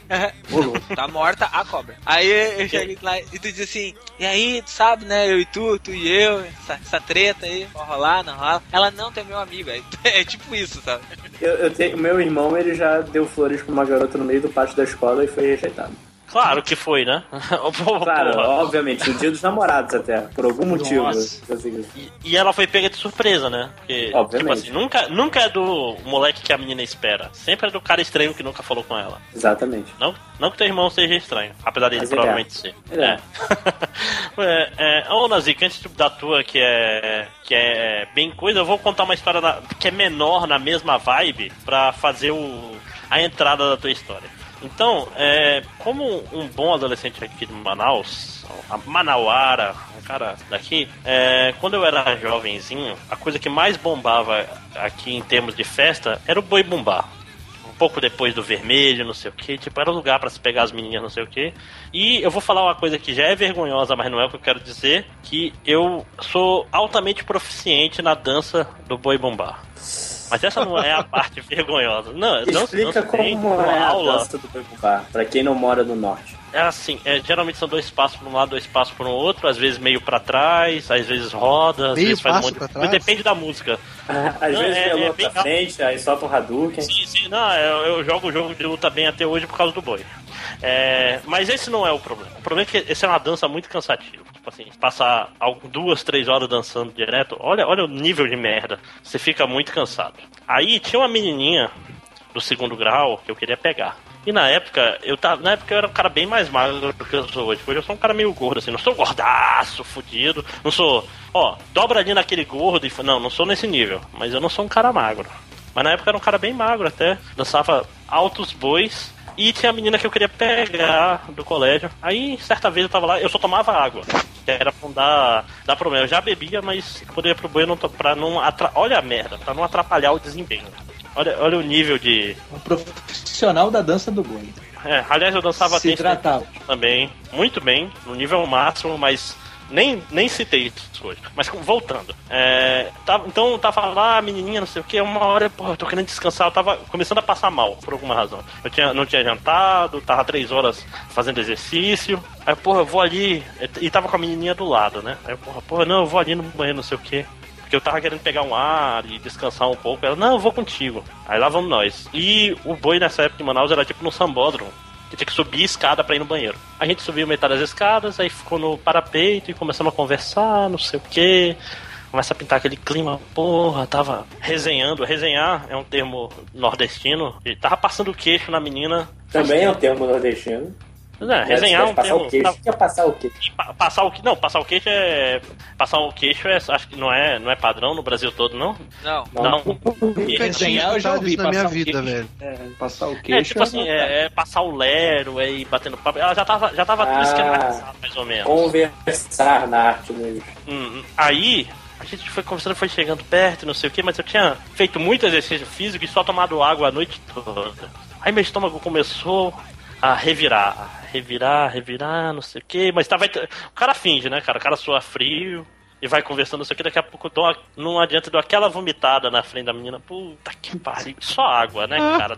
Uhum. Tá morta a cobra. Aí eu chego lá e tu diz assim... E aí, tu sabe, né? Eu e tu, tu e eu, essa, essa treta aí, vai rolar, não rola. Ela não tem meu amigo, é, é tipo isso, sabe? Eu, eu tenho, meu irmão, ele já deu flores pra uma garota no meio do pátio da escola e foi rejeitado. Claro que foi, né? Claro, obviamente, no dia dos namorados até, por algum motivo. E, e ela foi pega de surpresa, né? Porque, obviamente. Tipo assim, nunca, nunca é do moleque que a menina espera, sempre é do cara estranho que nunca falou com ela. Exatamente. Não, não que teu irmão seja estranho, apesar dele mas provavelmente ser. É. É, é, ô, Nazica, antes da tua, que é, que é bem coisa, eu vou contar uma história da, que é menor na mesma vibe pra fazer o, a entrada da tua história. Então, é, como um bom adolescente aqui de Manaus, a manauara, um cara daqui, é, quando eu era jovenzinho, a coisa que mais bombava aqui em termos de festa era o boi bumbá. Um pouco depois do vermelho, não sei o que, tipo, era um lugar pra se pegar as meninas, não sei o que. E eu vou falar uma coisa que já é vergonhosa, mas não é o que eu quero dizer, que eu sou altamente proficiente na dança do boi bumbá. Mas essa não é a parte vergonhosa. Não, explica dança, como tem, é a aula. Dança do boi bumbá, pra quem não mora no norte. É assim, é, geralmente são dois passos pra um lado, dois passos para um outro, às vezes meio pra trás, às vezes roda, às meio vezes faz um monte de coisa. Depende da música. Ah, às não, vezes é, é pra bem... frente, aí solta o Hadouken. Sim, sim, não, eu, eu jogo o jogo de luta bem até hoje por causa do boi. É, mas esse não é o problema. O problema é que essa é uma dança muito cansativa. Tipo assim, passar duas, três horas dançando direto, olha, olha o nível de merda. Você fica muito cansado. Aí tinha uma menininha do segundo grau que eu queria pegar. E na época, eu tava, na época eu era um cara bem mais magro do que eu sou hoje. Hoje eu sou um cara meio gordo, assim, não sou gordaço, fudido, não sou, ó, dobra ali naquele gordo e não, não sou nesse nível, mas eu não sou um cara magro. Mas na época eu era um cara bem magro até, dançava altos bois. E tinha a menina que eu queria pegar do colégio. Aí, certa vez eu tava lá, eu só tomava água. Era pra não dar, dar problema. Eu já bebia, mas quando eu ia pro banho, não, pra não atrapalhar. Olha a merda, pra não atrapalhar o desempenho. Olha, olha o nível de... Um profissional da dança do boi. É, aliás, eu dançava... Se tratava. Também, muito bem, no nível máximo, mas... Nem, nem citei isso hoje, mas voltando. É, tava, então eu tava lá, menininha, não sei o que, uma hora, pô, eu tô querendo descansar, eu tava começando a passar mal, por alguma razão. Eu tinha, não tinha jantado, tava três horas fazendo exercício, aí, porra, eu vou ali, e tava com a menininha do lado, né? Aí, porra, porra, não, eu vou ali no banheiro, não sei o que. Porque eu tava querendo pegar um ar e descansar um pouco. Ela, não, eu vou contigo. Aí lá vamos nós. E o boi nessa época de Manaus era tipo no sambódromo. Eu tinha que subir a escada pra ir no banheiro. A gente subiu metade das escadas, aí ficou no parapeito e começamos a conversar, não sei o que. Começa a pintar aquele clima, porra, tava resenhando. Resenhar é um termo nordestino. E tava passando o queixo na menina. Também é um termo nordestino. É, resenhar é um termo... Passar o queixo, passar o queixo. Passar o queixo, não, passar o queixo é... Passar o queixo é, acho que não é, não é padrão no Brasil todo, não? Não. Não. Resenhar eu já ouvi na minha vida, velho. É, passar o queixo... É, tipo assim, é, é passar o lero, é ir batendo papo. Ela já tava, já tava ah, tudo esquematizado, mais ou menos. Conversar na arte mesmo. Hum, aí... A gente foi conversando, foi chegando perto, não sei o que, mas eu tinha feito muito exercício físico e só tomado água a noite toda. Aí meu estômago começou... a revirar, a revirar, revirar, não sei o que, mas tá, vai, o cara finge, né, cara, o cara soa frio e vai conversando, não sei o que, daqui a pouco dou uma, não adianta, deu aquela vomitada na frente da menina, puta que pariu, só água, né, cara,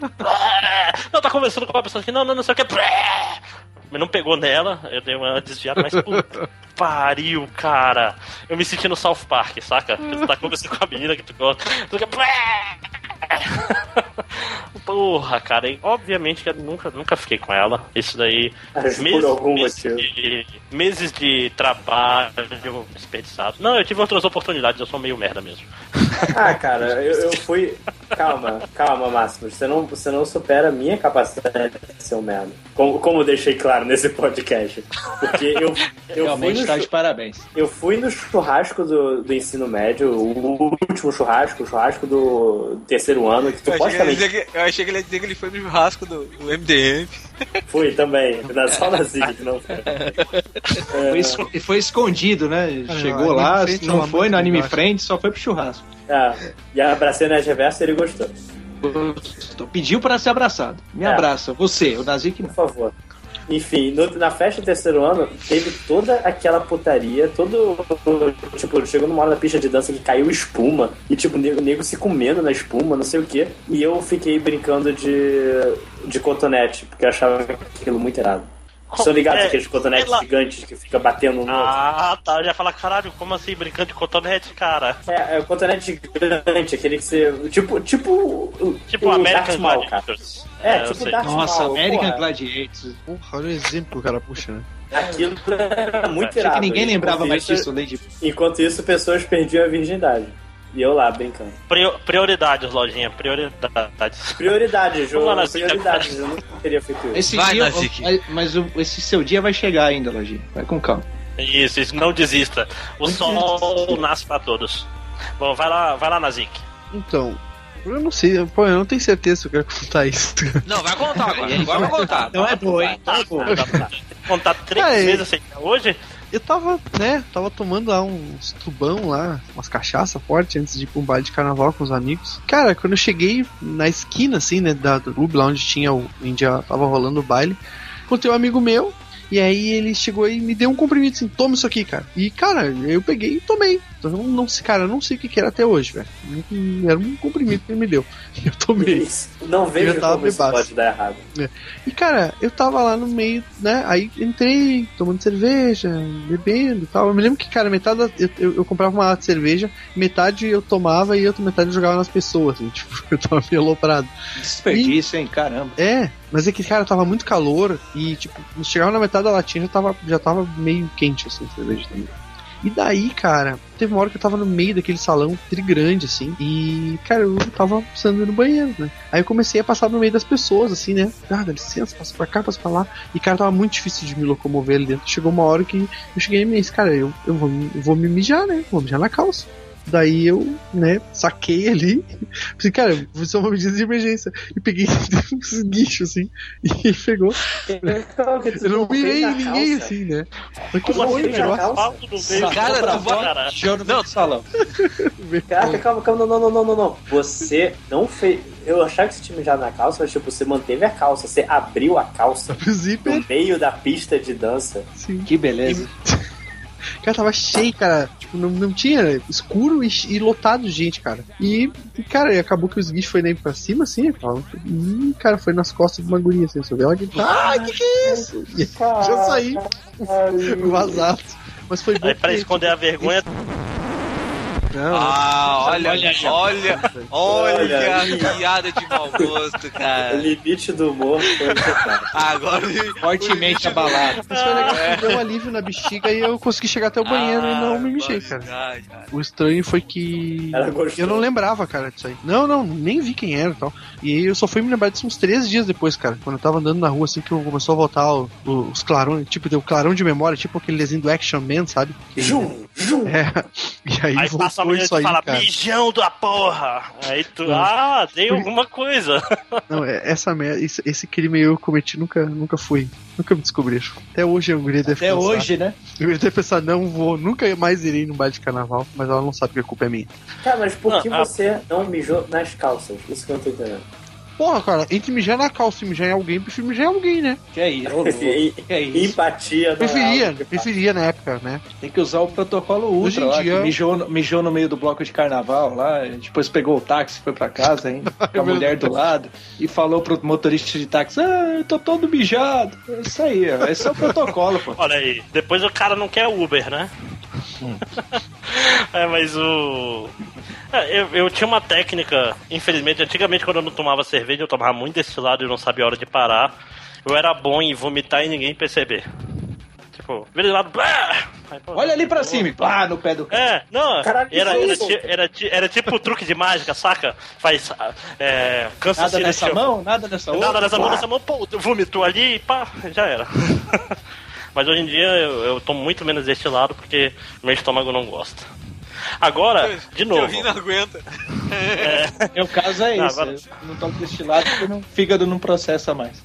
não, tá conversando com a pessoa aqui, não, não, não sei o que, mas não pegou nela, eu dei uma desviada, mas puta pariu, cara, eu me senti no South Park, saca, tu tá conversando com a menina que tu gosta, tu fica, porra, cara, e obviamente que eu nunca, nunca fiquei com ela. Isso daí, meses, meses, de, meses de trabalho desperdiçado. Não, eu tive outras oportunidades, eu sou meio merda mesmo. Ah, cara, eu, eu fui Calma, calma, Máximo. Você não, você não supera a minha capacidade de ser um merda. Como, como eu deixei claro nesse podcast. Porque eu, eu realmente fui no, tá de parabéns. Eu fui no churrasco do, do ensino médio, o último churrasco, o churrasco do terceiro ano, que tu eu pode também. Que, eu achei que ele ia dizer que ele foi no churrasco do, do M D M. Fui também, na, só na Zig, não foi. É, foi, foi escondido, né? Ah, chegou não, lá, frente, não foi no Anime Friends, só foi pro churrasco. Ah, e abracei na Reversa e ele gostou. Gostou. Pediu pra ser abraçado. Me é. abraça, você, o Nazik não. Por favor. Enfim, no, na festa do terceiro ano, teve toda aquela putaria, todo. Tipo, chegou numa hora da pista de dança que caiu espuma, e tipo, o nego, nego se comendo na espuma, não sei o quê. E eu fiquei brincando de, de cotonete, porque eu achava aquilo muito errado. São ligados é, aqueles cotonetes ela... gigantes que fica batendo um no outro. Ah, tá. Eu já ia falar, caralho, como assim, brincando de cotonete, cara? É, é o cotonete gigante, aquele que você... Tipo, tipo... Tipo o American Gladiators. É, é, tipo o Darth Maul. Nossa, American Gladiators. Porra, olha o exemplo que o cara puxa, né? Aquilo era muito irado. Acho que ninguém lembrava mais disso. Lady... Enquanto isso, pessoas perdiam a virgindade. E eu lá, brincando. Prior, prioridades, Lojinha, prioridades. Prioridades, João, prioridades. Eu nunca teria feito isso. Vai, dia, eu, mas o, esse seu dia vai chegar ainda, Lojinha. Vai com calma. Isso, isso, não desista. O sol nasce pra todos. Bom, vai lá, vai lá, Nazik. Então... Eu não sei, eu não tenho certeza se eu quero contar isso. Não, vai contar agora, agora vai contar. Não é boa, hein? Tá bom. Contar três é, vezes assim, hoje? Eu tava, né, tava tomando lá uns tubão lá, umas cachaça forte antes de ir pra um baile de carnaval com os amigos. Cara, quando eu cheguei na esquina, assim, né, da clube, lá onde tinha o Índia, tava rolando o baile, encontrei um amigo meu, e aí ele chegou e me deu um comprimido assim, toma isso aqui, cara. E, cara, eu peguei e tomei. Não, não, cara, eu não sei o que, que era até hoje, velho. Era um comprimido que ele me deu. Eu tomei. Isso. Não vejo como isso pode dar errado. É. E, cara, eu tava lá no meio, né? Aí entrei, tomando cerveja, bebendo e tal. Eu me lembro que, cara, metade da, eu, eu, eu comprava uma lata de cerveja, metade eu tomava e outra metade eu jogava nas pessoas, assim. Tipo, eu tava meio aloprado. Desperdício, e, hein? Caramba. É, mas é que, cara, tava muito calor e, tipo, chegava na metade da latinha já tava, já tava meio quente, assim, a cerveja também. E daí, cara, teve uma hora que eu tava no meio daquele salão trigrande, assim, e, cara, eu tava precisando ir no banheiro, né? Aí eu comecei a passar no meio das pessoas, assim, né? Ah, dá licença, passa pra cá, passa pra lá. E, cara, tava muito difícil de me locomover ali dentro. Chegou uma hora que eu cheguei e me disse, cara, eu, eu, vou, eu vou me mijar, né? Vou mijar na calça. Daí eu, né, saquei ali, falei, cara, vou ser uma medida de emergência. E peguei uns guichos, assim, e pegou. Eu não mirei ninguém, assim, né? Mas que foi, velho? Cara, tu vai... Não, salão. Caraca, calma, calma, não, não, não, não, não. Você não fez... Eu achava que você tinha mijado na calça, mas, tipo, você manteve a calça, você abriu a calça no meio da pista de dança. Sim. Que beleza. Cara, tava cheio, cara. Tipo, não, não tinha, né? Escuro e, e lotado de gente, cara. E, cara, acabou que os guichos foi nem pra cima, assim, cara. E, cara, foi nas costas de uma guria, assim. Só viu ela gritar, ai, que que é isso? E, já saí, vazado. Mas foi bom. Aí, pra esconder a vergonha... Não, ah, olha, olha, olha, olha, olha a piada de mau gosto, cara. O limite do humor foi agora fortemente abalado. Isso foi legal, é. Deu um alívio na bexiga e eu consegui chegar até o banheiro ah, e não me mexei, cara. Já, já. O estranho foi que eu não lembrava, cara, disso aí. Não, não, nem vi quem era e tal. E eu só fui me lembrar disso uns três dias depois, cara. Quando eu tava andando na rua, assim, que começou a voltar o, o, os clarões, tipo, deu clarão de memória, tipo aquele desenho do Action Man, sabe? Jum, jum. É, e aí, aí voltou. A gente fala, mijão da porra! Aí tu, não, ah, tem por... alguma coisa. Não, essa merda, esse, esse crime eu cometi, nunca, nunca fui. Nunca me descobri. Até hoje eu iria Até pensar, hoje, né? Eu iria pensar, não vou, nunca mais irei no baile de carnaval, mas ela não sabe que a culpa é minha. Cara, mas por que ah, você ah, não mijou nas calças? Isso que eu não tô entendendo. Porra, cara, entre mijar na calça e mijar em alguém, prefiro mijar em alguém, né? Que é isso? Que é isso? Empatia. Preferia, é preferia na época, né? Tem que usar o protocolo ultra. Hoje em dia... Mijou, mijou no meio do bloco de carnaval lá, depois pegou o táxi, foi pra casa ainda, com a mulher do lado, e falou pro motorista de táxi, ah, eu tô todo mijado. É isso aí, ó. Esse é o protocolo, pô. Olha aí, depois o cara não quer Uber, né? Hum. É, mas o... Eu, eu tinha uma técnica, infelizmente, antigamente quando eu não tomava cerveja, eu tomava muito destilado e não sabia a hora de parar. Eu era bom em vomitar e ninguém perceber. tipo, vira de lado, blá! Aí, pô, olha ali pra pô, cima, pá, no pé do cara. É, não, Caralho, era, era, era, era, era tipo truque de mágica, saca? Faz, é, cansa nada nessa deixa, mão, nada nessa outra. Nada nessa pá. mão, nessa mão, pô, vomitou ali e pá, já era. Mas hoje em dia eu, eu tomo muito menos deste lado porque meu estômago não gosta. Agora, de novo. Eu ri, não aguenta. É. Meu caso é isso. Agora... Eu não tomo destilado porque o fígado não processa mais.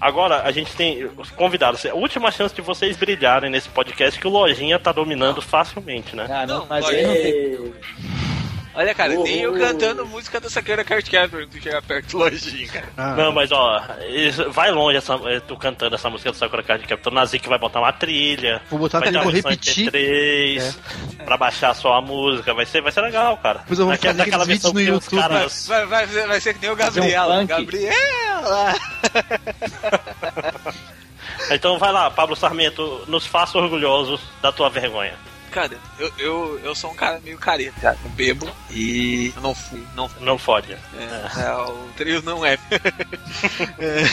Agora, a gente tem os convidados. A última chance de vocês brilharem nesse podcast que o Lojinha tá dominando facilmente, né? Ah, não, não mas ele não tem. Olha, cara, nem eu cantando música da Sakura Card Captor tu chegar perto do Lojinha, cara. Ah. Não, mas ó, vai longe essa, tu cantando essa música da Sakura Card Captor. O Nazik vai botar uma trilha. Vou botar até ele correr repetir. três é. Pra baixar só a música. Vai ser, vai ser legal, cara. Depois eu vou fazer aqueles vídeos no YouTube. Caras... Vai, vai, vai, vai ser que nem o Gabriel. Um Gabriela! Então vai lá, Pablo Sarmento, nos faça orgulhosos da tua vergonha. Cara, eu, eu, eu sou um cara meio careta, cara. Eu bebo e eu não fui. Não, não fode. É, é. É, o trio não é. é,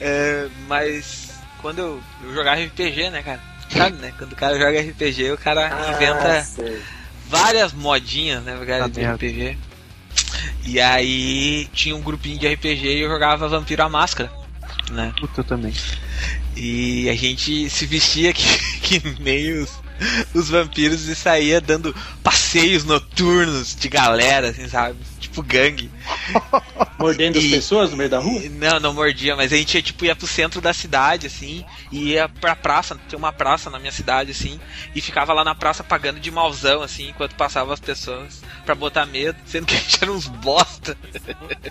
é. Mas quando eu, eu jogava R P G, né, cara? Sabe, né? Quando o cara joga R P G, o cara ah, inventa sei. várias modinhas, né, cara, de R P G. E aí tinha um grupinho de R P G e eu jogava Vampiro à Máscara, né? Puta, eu também. E a gente se vestia que, que nem os... os vampiros e saía dando passeios noturnos de galera, assim, sabe? Tipo gangue. Mordendo e, as pessoas no meio da rua? E, não, não mordia, mas a gente ia, tipo, ia pro centro da cidade, assim, e ia pra praça, tem uma praça na minha cidade, assim, e ficava lá na praça pagando de mauzão, assim, enquanto passava as pessoas pra botar medo, sendo que a gente era uns bosta.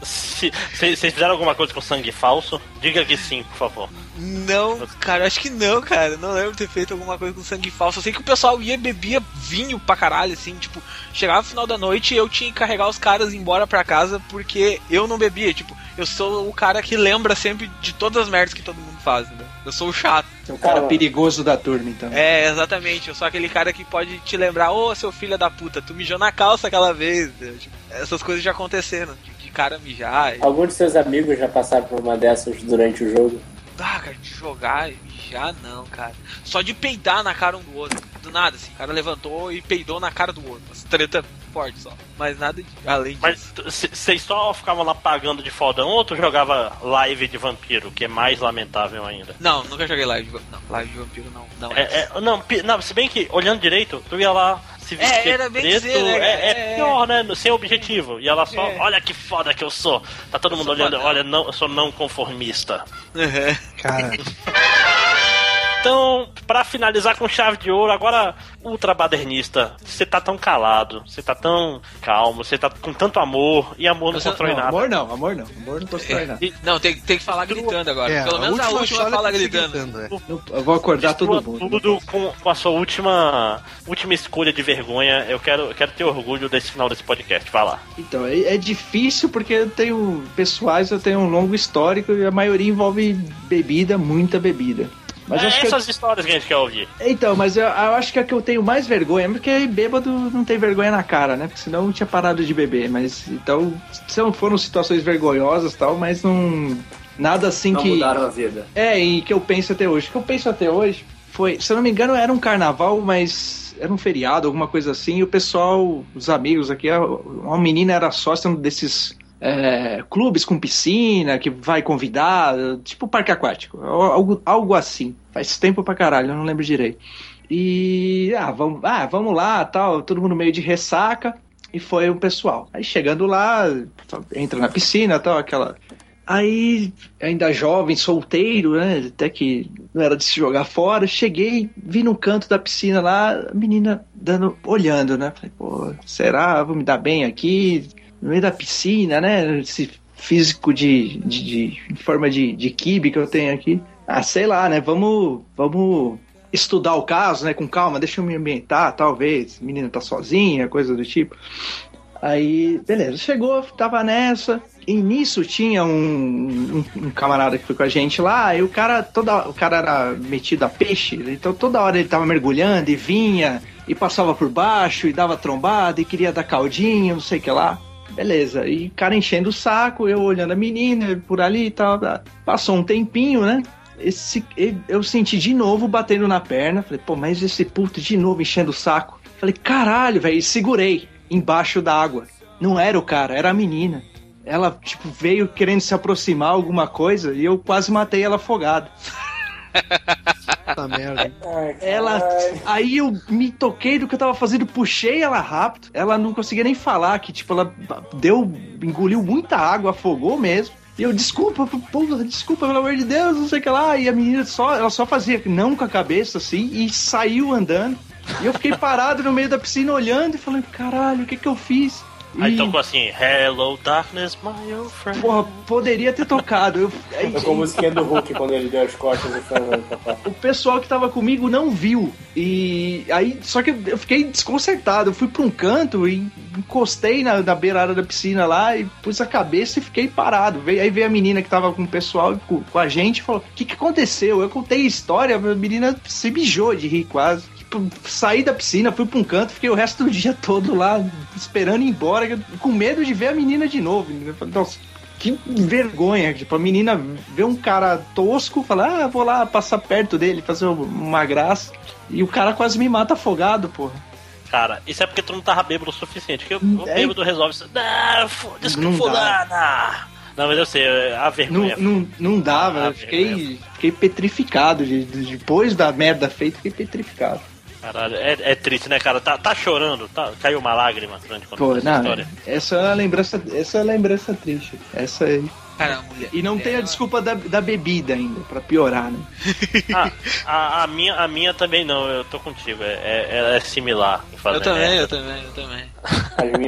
Vocês fizeram alguma coisa com sangue falso? Diga que sim, por favor. Não, cara, acho que não, cara. Não lembro de ter feito alguma coisa com sangue falso. Eu sei que o pessoal ia, bebia vinho pra caralho, assim, tipo, chegava no final da noite e eu tinha que carregar os caras embora pra casa porque eu não bebia, tipo, eu sou o cara que lembra sempre de todas as merdas que todo mundo faz, né? Eu sou o chato. Você é o cara perigoso da turma, então. É, exatamente, eu sou aquele cara que pode te lembrar, ô, oh, seu filho da puta, tu mijou na calça aquela vez, tipo, essas coisas já aconteceram, de cara mijar. E... Alguns de seus amigos já passaram por uma dessas durante o jogo? Ah, cara, de jogar já não, cara. Só de peidar na cara um do outro. Do nada, assim. O cara levantou e peidou na cara do outro. As treta forte só. Mas nada de... além disso. Mas vocês só ficavam lá pagando de fodão ou tu jogava live de vampiro, que é mais lamentável ainda? Não, nunca joguei live de vampiro. Não, live de vampiro não. Não, é, é, é, não, não, se bem que, olhando direito, tu ia lá... Se é, era bem preto, dizer, né? É, é, é pior, né? Sem objetivo. E ela só, é. olha que foda que eu sou. Tá todo mundo olhando, olha, não, eu sou não conformista. Uhum. Cara. Então, pra finalizar com chave de ouro, agora, ultra badernista, você tá tão calado, você tá tão calmo, você tá com tanto amor, e amor não constrói nada. Amor não, amor não, amor não constrói nada. Não, tem, tem que falar gritando agora. É, Pelo a menos última a última fala gritando. gritando é. Eu vou acordar todo mundo. Tudo com, com a sua última, última escolha de vergonha. Eu quero, eu quero ter orgulho desse final desse podcast. Vai lá. Então, é, é difícil porque eu tenho pessoais, eu tenho um longo histórico e a maioria envolve bebida, muita bebida. Mas é acho essas que eu... histórias que a gente quer ouvir. Então, mas eu, eu acho que a que eu tenho mais vergonha, porque bêbado não tem vergonha na cara, né? Porque senão eu tinha parado de beber. Mas então, foram situações vergonhosas e tal, mas não. Nada assim não que. Mudaram a vida. É, e que eu penso até hoje. O que eu penso até hoje foi, se eu não me engano, era um carnaval, mas. Era um feriado, alguma coisa assim, e o pessoal, os amigos aqui, uma menina era sócia desses. É, clubes com piscina que vai convidar, tipo parque aquático, algo, algo assim. Faz tempo pra caralho, eu não lembro direito. E ah, vamos, ah, vamos lá, tal, todo mundo meio de ressaca. E foi o pessoal. Aí chegando lá, entra na piscina, tal, aquela. Aí, ainda jovem, solteiro, né? Até que não era de se jogar fora. Cheguei, vi no canto da piscina lá, a menina dando, olhando, né? Falei, pô, será? Vou me dar bem aqui? No meio da piscina, né? Esse físico de, de, de, de forma de, de quibe que eu tenho aqui. Ah, sei lá, né? Vamos, vamos estudar o caso, né? Com calma, deixa eu me ambientar, talvez. Menina tá sozinha, coisa do tipo. Aí, beleza. Chegou, tava nessa. E nisso tinha um, um, um camarada que foi com a gente lá. E o cara, toda, o cara era metido a peixe. Então toda hora ele tava mergulhando e vinha. E passava por baixo, e dava trombada, e queria dar caldinho, não sei o que lá. Beleza, e o cara enchendo o saco, eu olhando a menina por ali e tal, tal. Passou um tempinho, né? Esse, eu senti de novo batendo na perna. Falei, pô, mas esse puto de novo enchendo o saco. Falei, caralho, velho, segurei embaixo da água. Não era o cara, era a menina. Ela, tipo, veio querendo se aproximar alguma coisa e eu quase matei ela afogada. Tá merda. Ela, aí eu me toquei do que eu tava fazendo, puxei ela rápido. Ela não conseguia nem falar, que tipo, ela deu, engoliu muita água, afogou mesmo. E eu, desculpa, porra, desculpa, pelo amor de Deus, não sei o que lá. E a menina só, ela só fazia não com a cabeça, assim, e saiu andando. E eu fiquei parado no meio da piscina olhando e falando, caralho, o que que eu fiz? E... Aí tocou assim, Hello Darkness, my old friend. Porra, poderia ter tocado. Eu... Tocou a musiquinha do Hulk quando ele deu as costas e foi andando pra cá. O pessoal que tava comigo não viu. E aí, só que eu fiquei desconcertado. Eu fui pra um canto e encostei na, na beirada da piscina lá e pus a cabeça e fiquei parado. Aí veio a menina que tava com o pessoal, com, com a gente, e falou, o que que aconteceu? Eu contei a história, a menina se mijou de rir quase. Saí da piscina, fui pra um canto, fiquei o resto do dia todo lá, esperando ir embora, com medo de ver a menina de novo. Nossa, que vergonha, tipo, a menina vê um cara tosco, fala, ah, vou lá passar perto dele, fazer uma graça, e o cara quase me mata afogado, porra. Cara, isso é porque tu não tava bêbado o suficiente, porque o é... bêbado resolve isso. Não, foda-se que fulana! Não, mas eu sei, a vergonha. Não, não, não dá, velho, fiquei, fiquei petrificado, de, de, depois da merda feita, fiquei petrificado. Caralho, é, é triste, né, cara? Tá, tá chorando, tá, caiu uma lágrima durante quando Pô, não, história. Essa é a lembrança, essa é a lembrança triste. Essa aí. Caramba, mulher, e não mulher, tem a ela... desculpa da, da bebida ainda, pra piorar, né? Ah, a, a, minha, a minha também não, eu tô contigo. É, é, é similar. Eu também, eu também, eu também, eu também.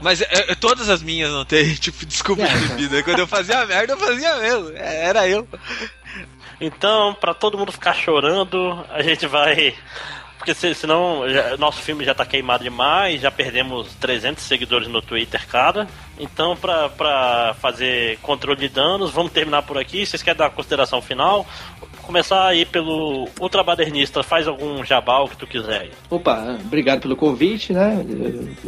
Mas eu, todas as minhas não tem, tipo, desculpa é, de bebida. Quando eu fazia a merda, eu fazia mesmo. Era eu. Então, pra todo mundo ficar chorando, a gente vai... Porque senão já, nosso filme já tá queimado demais, já perdemos trezentos seguidores no Twitter cada. Então, pra, pra fazer controle de danos, vamos terminar por aqui. Vocês querem dar a consideração final? Começar aí pelo ultrabadernista, faz algum jabá, o que tu quiser aí. Opa, obrigado pelo convite, né?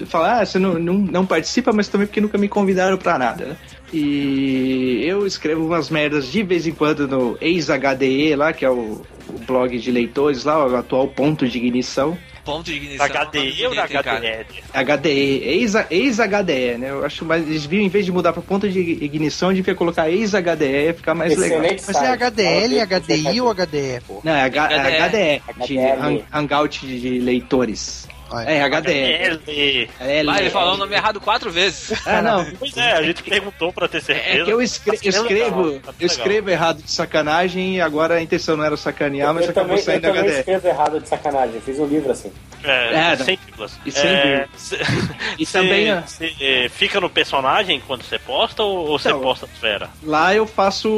Falar, ah, você não, não, não participa, mas também porque nunca me convidaram pra nada, né? E eu escrevo umas merdas de vez em quando no ex-H D E lá, que é o, o blog de leitores lá, o atual Ponto de Ignição. Ponto de Ignição. H D E ou H D E? H D E, ex-H D E, né? Eu acho mais, eles viram, em vez de mudar para Ponto de Ignição, devia colocar ex-H D E, ficar mais legal. Mas é H D L, H D I ou H D E, pô? Não, é H D E, de Hangout de Leitores. É, H D L. Ah, ele falou o nome errado quatro vezes. Ah, não. Pois é, a gente perguntou pra ter certeza. É que eu escrevo, eu escrevo, eu escrevo errado de sacanagem e agora a intenção não era sacanear, mas acabou saindo H D L. Eu também escrevo errado de sacanagem, eu fiz um livro assim. É, é sem vírgulas. E sem é, se, E também... Se, se, fica no personagem quando você posta ou, ou você não, posta esfera? Lá eu faço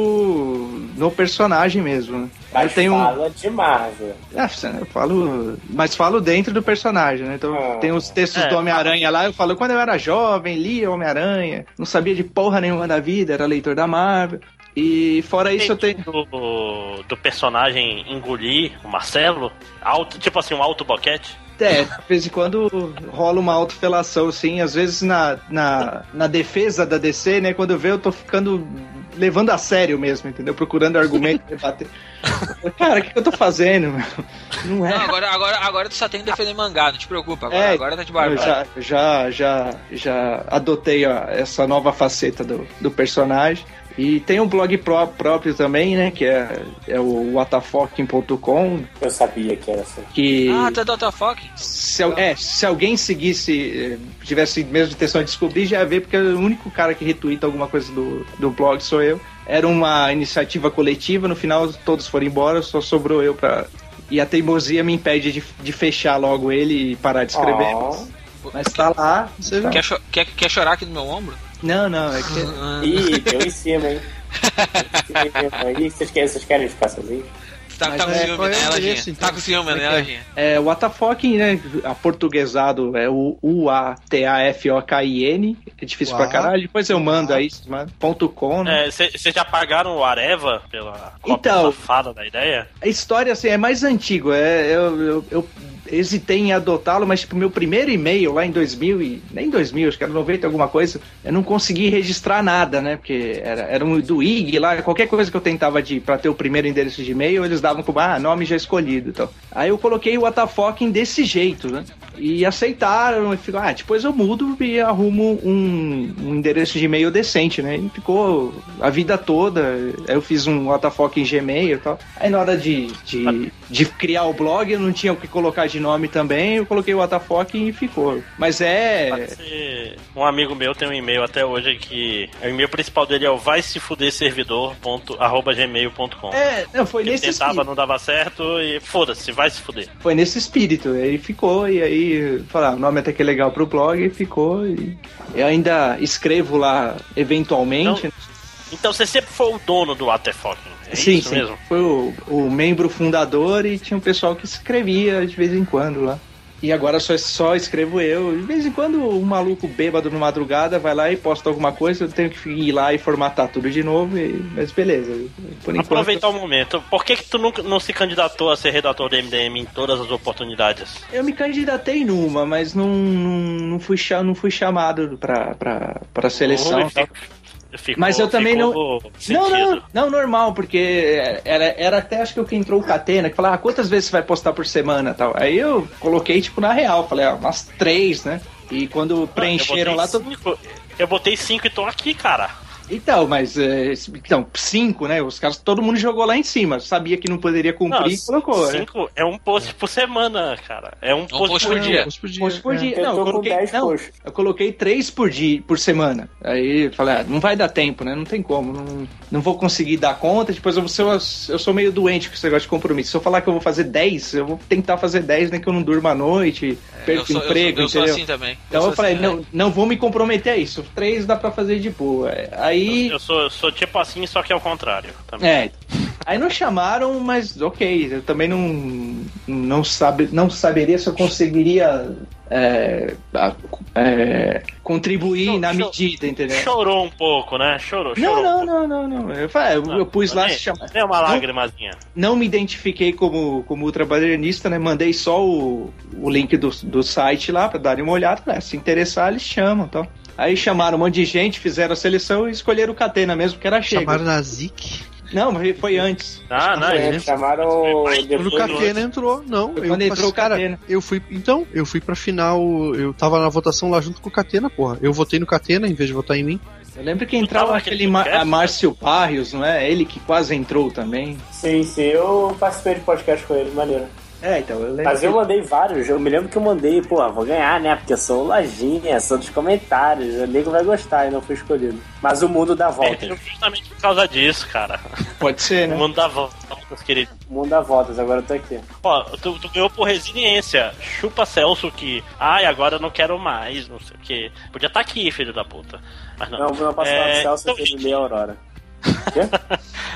no personagem mesmo, né? Mas eu fala tenho... demais. É, eu falo... Mas falo dentro do personagem. Então ah, tem os textos é, do Homem-Aranha lá, eu falo, quando eu era jovem, lia Homem-Aranha, não sabia de porra nenhuma da vida, era leitor da Marvel. E fora isso eu tenho... Do, do personagem engolir o Marcelo, alto, tipo assim, um auto-boquete. É, de vez em quando rola uma autofelação, assim, às vezes na, na, na defesa da D C, né, quando eu vejo eu tô ficando... levando a sério mesmo, entendeu? Procurando argumento pra bater. Cara, o que, que eu tô fazendo, meu? Não é. Não, agora, agora, agora tu só tem que defender mangá, não te preocupa. Agora, é, agora tá de barba. Já, já, já, já adotei ó, essa nova faceta do, do personagem. E tem um blog pró- próprio também, né? Que é, é o watafoking ponto com. Eu sabia que era assim. Que... Ah, tá do Watafoking? Se, é, se alguém seguisse, tivesse mesmo intenção de descobrir, já ia ver, porque é o único cara que retuita alguma coisa do, do blog sou eu. Era uma iniciativa coletiva, no final todos foram embora, só sobrou eu pra... E a teimosia me impede de, de fechar logo ele e parar de escrever. Oh. Mas, mas tá lá. Você quer, cho- quer, quer chorar aqui no meu ombro? Não, não, é que... Ih, deu em cima, hein? Ih, vocês querem, vocês querem ficar sozinhos? Tá, tá com é, ciúme nela, é gente. Então. Tá com ciúme nela, gente. É, o Watafoking, né? Aportuguesado é o U A T A F O K I N. É difícil Uau. pra caralho. Depois eu mando Uau. aí, mano, ponto .com, né? É, vocês já pagaram o Areva pela cópia então, safada da ideia? A história, assim, é mais antiga. É, eu... eu, eu hesitei em adotá-lo, mas tipo, meu primeiro e-mail lá em dois mil, e, nem dois mil, acho que era noventa alguma coisa, eu não consegui registrar nada, né, porque era, era um do I G lá, qualquer coisa que eu tentava de para ter o primeiro endereço de e-mail, eles davam como, ah, nome já escolhido, então. Aí eu coloquei o Atafoken desse jeito, né, e aceitaram, e ficou, ah, depois eu mudo e arrumo um, um endereço de e-mail decente, né, e ficou a vida toda, aí eu fiz um Atafoken em Gmail e tal, aí na hora de, de, de criar o blog eu não tinha o que colocar de nome também, eu coloquei o Atafoken e ficou, mas é... Um amigo meu tem um e-mail até hoje que o e-mail principal dele é o vai se fuder servidor ponto, arroba gmail ponto com. É, não, foi ele nesse tentava, espírito. Não dava certo e foda-se, vai se fuder. Foi nesse espírito, ele ficou e aí, falar, o nome até que é legal pro blog e ficou e eu ainda escrevo lá eventualmente. Então, então você sempre foi o dono do Atafoken. É sim, isso sim. Mesmo? Foi o, o membro fundador e tinha um pessoal que escrevia de vez em quando lá. E agora só, só escrevo eu. De vez em quando um maluco bêbado na madrugada vai lá e posta alguma coisa, eu tenho que ir lá e formatar tudo de novo, e... mas beleza. Por enquanto... Aproveitar o momento. Por que que tu nunca, não se candidatou a ser redator do M D M em todas as oportunidades? Eu me candidatei numa, mas não, não, não, fui, não fui chamado pra, pra, pra seleção. Ficou, mas eu também não... Não, não, não, normal, porque era, era até acho que eu que entrou o Catena, que falava, ah, quantas vezes você vai postar por semana e tal. Aí eu coloquei, tipo, na real, falei, ah, umas três, né? E quando preencheram lá... Cinco. Tô... Eu botei cinco e tô aqui, cara. Então, mas... Então, cinco, né? Os caras, todo mundo jogou lá em cima, sabia que não poderia cumprir e colocou, né? Cinco é um post por semana, cara. É um, um post, post por dia. dia. Post por dia. Post por dia. É. Não, eu, eu coloquei, não, eu coloquei três por dia, por semana. Aí eu falei, ah, não vai dar tempo, né? Não tem como. Não, não vou conseguir dar conta. Depois eu sou, eu sou meio doente com esse negócio de compromisso. Se eu falar que eu vou fazer dez, eu vou tentar fazer dez, nem né, que eu não durma à noite, é, perco eu sou, emprego, eu sou, eu entendeu? Sou assim também. Então eu, eu falei, assim, não, né? Não vou me comprometer a isso. Três dá pra fazer de boa. Aí Eu sou, eu sou tipo assim, só que é o contrário também. É. Aí não chamaram, mas ok, eu também não não, sabe, não saberia se eu conseguiria é, é, contribuir não, na medida, entendeu? Chorou um pouco, né? Chorou, chorou. Não, não, um não, não, não. Eu, eu, não, eu pus não, lá... Nem, se chama... nem uma lagrimazinha. Não, não me identifiquei como, como ultrabalernista, né? Mandei só o, o link do, do site lá pra darem uma olhada, né? Se interessar, eles chamam e tal. Aí chamaram um monte de gente, fizeram a seleção e escolheram o Catena mesmo, que era chega. Chamaram na Zic? Não, foi antes. Ah, não, é, chamaram... Quando o Catena entrou, não. Eu, quando eu, entrou o Catena. Cara, eu fui, então, eu fui pra final, eu tava na votação lá junto com o Catena, porra. Eu votei no Catena em vez de votar em mim. Eu lembro que entrava aquele Ma- a Márcio Barrios, não é? Ele que quase entrou também. Sim, sim, eu participei de podcast com ele, maneiro. É, então, eu lembro. Mas que... eu mandei vários, eu me lembro que eu mandei, pô, vou ganhar, né? Porque eu sou lojinha, sou dos comentários, o nego vai gostar e não fui escolhido. Mas o mundo dá voltas. É, justamente por causa disso, cara. Pode ser, né? O mundo dá voltas, querido. O mundo dá voltas, agora eu tô aqui. Ó, tu, tu ganhou por resiliência. Chupa Celso que, ai, agora eu não quero mais, não sei o quê. Podia estar aqui, filho da puta. Mas não, não, não posso é... falar do Celso, então, eu fiz meia Aurora.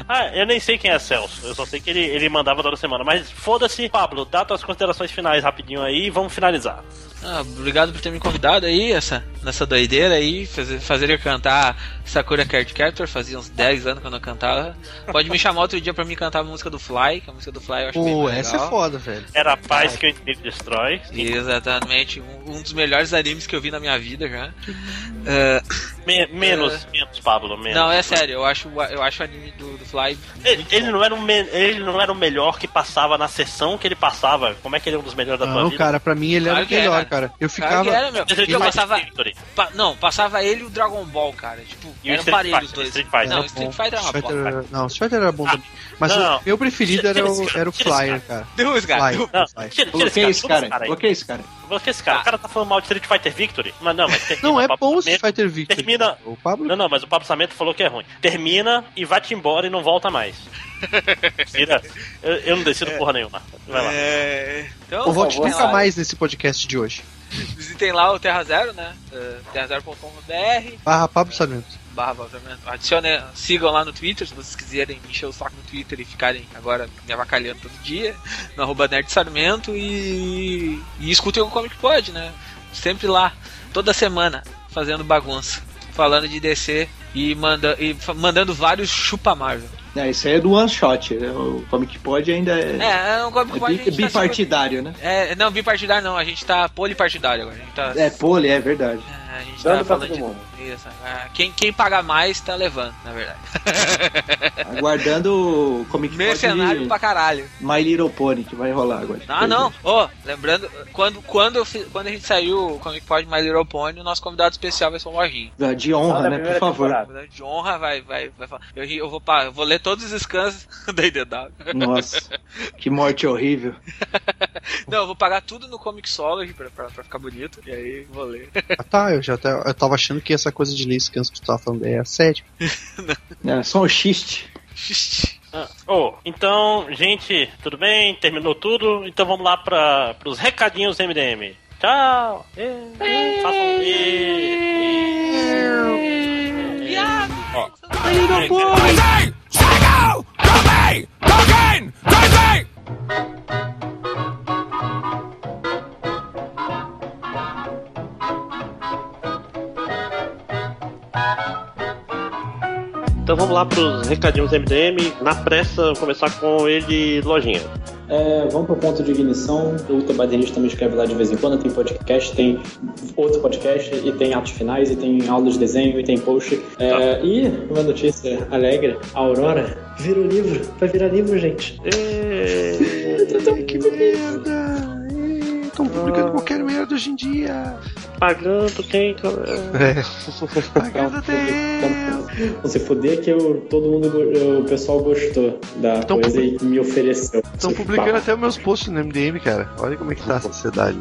Ah, eu nem sei quem é Celso. Eu só sei que ele, ele mandava toda semana. Mas foda-se, Pablo, dá tuas considerações finais rapidinho aí e vamos finalizar. Ah, obrigado por ter me convidado aí essa, nessa doideira aí. Fazer, fazer eu cantar Sakura Card Captor. Fazia uns dez anos que eu não cantava. Pode me chamar outro dia pra mim cantar a música do Fly, que a música do Fly eu acho bem legal. Essa é foda, velho. Era a paz que o inimigo destrói. Exatamente, um, um dos melhores animes que eu vi na minha vida já. uh, Men- menos, uh, menos, Pablo, menos. Não, é sério, eu acho, eu acho o anime do, do Fly ele, ele, não era um me- ele não era o melhor que passava na sessão que ele passava. Como é que ele é um dos melhores da tua vida? Não, cara, pra mim ele claro era o melhor, era. Cara, eu ficava... Claro era, meu. Eu passava... Pa- não, passava ele e o Dragon Ball, cara. Tipo, e eram parelhos dois. Street Fighter. Não, Street Fighter era uma porra. Não, Street Fighter era bom também. Mas o meu preferido era o Flyer, cara. Deus, cara. Bloqueia esse cara. Bloqueia esse cara. Bloqueia esse cara. O cara tá falando mal de Street Fighter Victory. Mas não, mas não, é bom o Street Fighter Victory. Termina... Não, não, mas o Pablo Sarmento falou que é ruim. Termina e vai-te embora e não volta mais. Mira, eu, eu não decido é. porra nenhuma. Vai lá. É... Então, o Volte nunca mais nesse podcast de hoje. Visitem lá o Terra Zero, né? Uh, terra zero ponto com ponto b r barra Pablo Sarmento. Barra, Adicione, sigam lá no Twitter se vocês quiserem encher o saco no Twitter e ficarem agora me avacalhando todo dia no arroba Nerd Sarmento e, e escutem o Comic Pod, né? Sempre lá, toda semana fazendo bagunça, falando de D C e, manda, e mandando vários chupa Marvel. É, isso aí é do one shot, né? O Comic Pod ainda é, é, o Comic Pod é bi, bipartidário, tá sempre... né? É, não, bipartidário não, a gente tá polipartidário agora. A gente tá... É, poli, é verdade. É, a gente tá falando de... Isso. Ah, quem, quem pagar mais tá levando, na verdade. Aguardando o Comic Pod. Mercenário de... pra caralho. My Little Pony, que vai rolar agora. Ah, não, ó, oh, lembrando, quando, quando, eu fiz, quando a gente saiu o Comic Pod My Little Pony, o nosso convidado especial vai ser o Lojinha. De honra, ah, né, por favor. Temporada. De honra, vai, vai, vai falar. Eu, eu, vou, eu vou ler todos os scans da I D W. Nossa, que morte horrível. Não, eu vou pagar tudo no Comixology pra, pra, pra ficar bonito, e aí vou ler. Ah, tá, eu já eu tava achando que essa Essa coisa de ler scans que tu tava falando é assédio. É só um xiste. Xiste. Ah, oh, então, gente, tudo bem? Terminou tudo? Então vamos lá para os recadinhos do M D M. Tchau! Façam isso! Então vamos lá para os recadinhos do M D M. Na pressa, vou começar com ele, Lojinha. É, vamos pro Ponto de Ignição. O Tabaderista também escreve lá de vez em quando. Tem podcast, tem outro podcast, e tem atos finais, e tem aula de desenho, e tem post. É, tá. E uma notícia alegre: a Aurora vira o livro. Vai virar livro, gente. É... Eu tô tão que merda. Estão publicando qualquer merda hoje em dia. Pagando quem? É. Pagando até. Você fuder que eu, todo mundo, eu, o pessoal gostou da então, coisa pub... e me ofereceu. Estão publicando pá. Até meus posts no M D M, cara. Olha como é que tá a sociedade.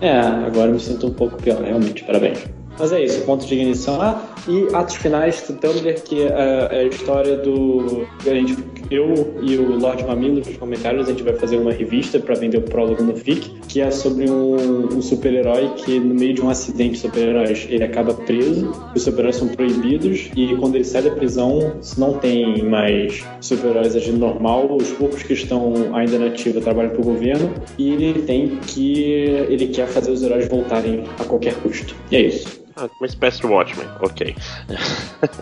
É, agora eu me sinto um pouco pior, realmente. Parabéns. Mas é isso, Ponto de Ignição lá. E Atos Finais do Tumblr, que é a história do... A gente, eu e o Lorde Mamilo, nos comentários, a gente vai fazer uma revista pra vender o prólogo no F I C, que é sobre um, um super-herói que, no meio de um acidente de super-heróis, ele acaba preso, os super-heróis são proibidos, e quando ele sai da prisão, se não tem mais super-heróis agindo normal, os poucos que estão ainda na ativa trabalham pro governo, e ele tem que... ele quer fazer os heróis voltarem a qualquer custo. E é isso. Uma espécie de Watchmen, ok.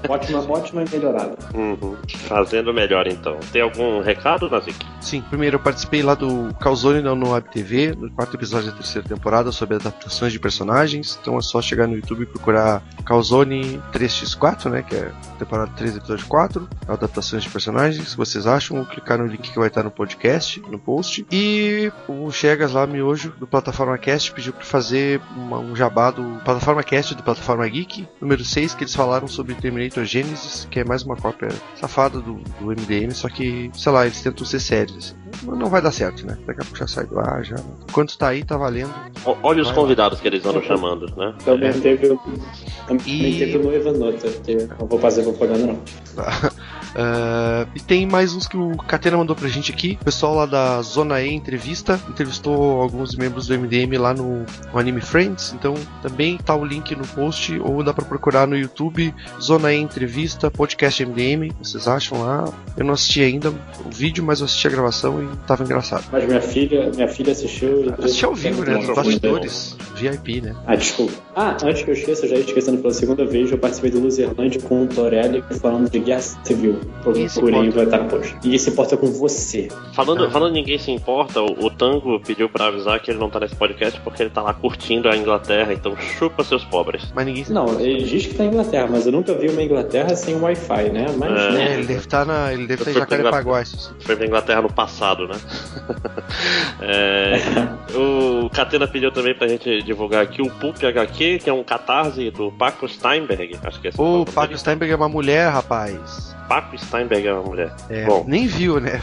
Watchmen, Watchmen melhorado. Uhum. Fazendo melhor, então. Tem algum recado, Nazik? Sim, primeiro eu participei lá do Calzone não no A B T V, no quarto episódio da terceira temporada, sobre adaptações de personagens. Então é só chegar no YouTube e procurar Calzone três por quatro, né, que é temporada três, episódio quatro, adaptações de personagens. Se vocês acham, clicar no link que vai estar no podcast, no post. E o Chegas lá, miojo, do Plataforma Cast, pediu pra fazer uma, um jabá do Plataforma Cast do Plataforma Geek, número seis, que eles falaram sobre Terminator Genesis, que é mais uma cópia safada do, do M D M, só que, sei lá, eles tentam ser sérios. Assim. Não vai dar certo, né? Daqui a pouco já sai do ar, já... Enquanto tá aí, tá valendo. O, olha os convidados lá que eles andam chamando, né? Também é. teve o... Também e... teve o Evanota, que não vou fazer propaganda, não. Uh, e tem mais uns que o Catena mandou pra gente aqui. O pessoal lá da Zona E Entrevista entrevistou alguns membros do M D M lá no, no Anime Friends. Então também tá o link no post, ou dá pra procurar no YouTube Zona E Entrevista, podcast M D M. Vocês acham lá? Eu não assisti ainda o vídeo, mas eu assisti a gravação e tava engraçado. Mas minha filha, minha filha assistiu. Assistiu ao vivo, né? Dos bastidores, V I P, né? Ah, desculpa. Ah, antes que eu esqueça, eu já ia esquecendo pela segunda vez, eu participei do Luzerland com o Torelli falando de Guerra Civil. Porém, vai estar posto. Ninguém se importa com você. Falando, ah. falando ninguém se importa, o, o Tango pediu pra avisar que ele não tá nesse podcast porque ele tá lá curtindo a Inglaterra, então chupa seus pobres. Mas ninguém se Não, importa. Ele diz que tá na Inglaterra, mas eu nunca vi uma Inglaterra sem Wi-Fi, né? Mas, é, né? Ele deve estar tá em tá Jacarepaguá. Foi pra Inglaterra no passado, né? É, o Catena pediu também pra gente divulgar aqui o Pulp H Q, que é um catarse do Paco Steinberg. Acho que é o Paco dele. Steinberg é uma mulher, rapaz. Paco Steinberg é uma mulher. É, bom, nem viu, né?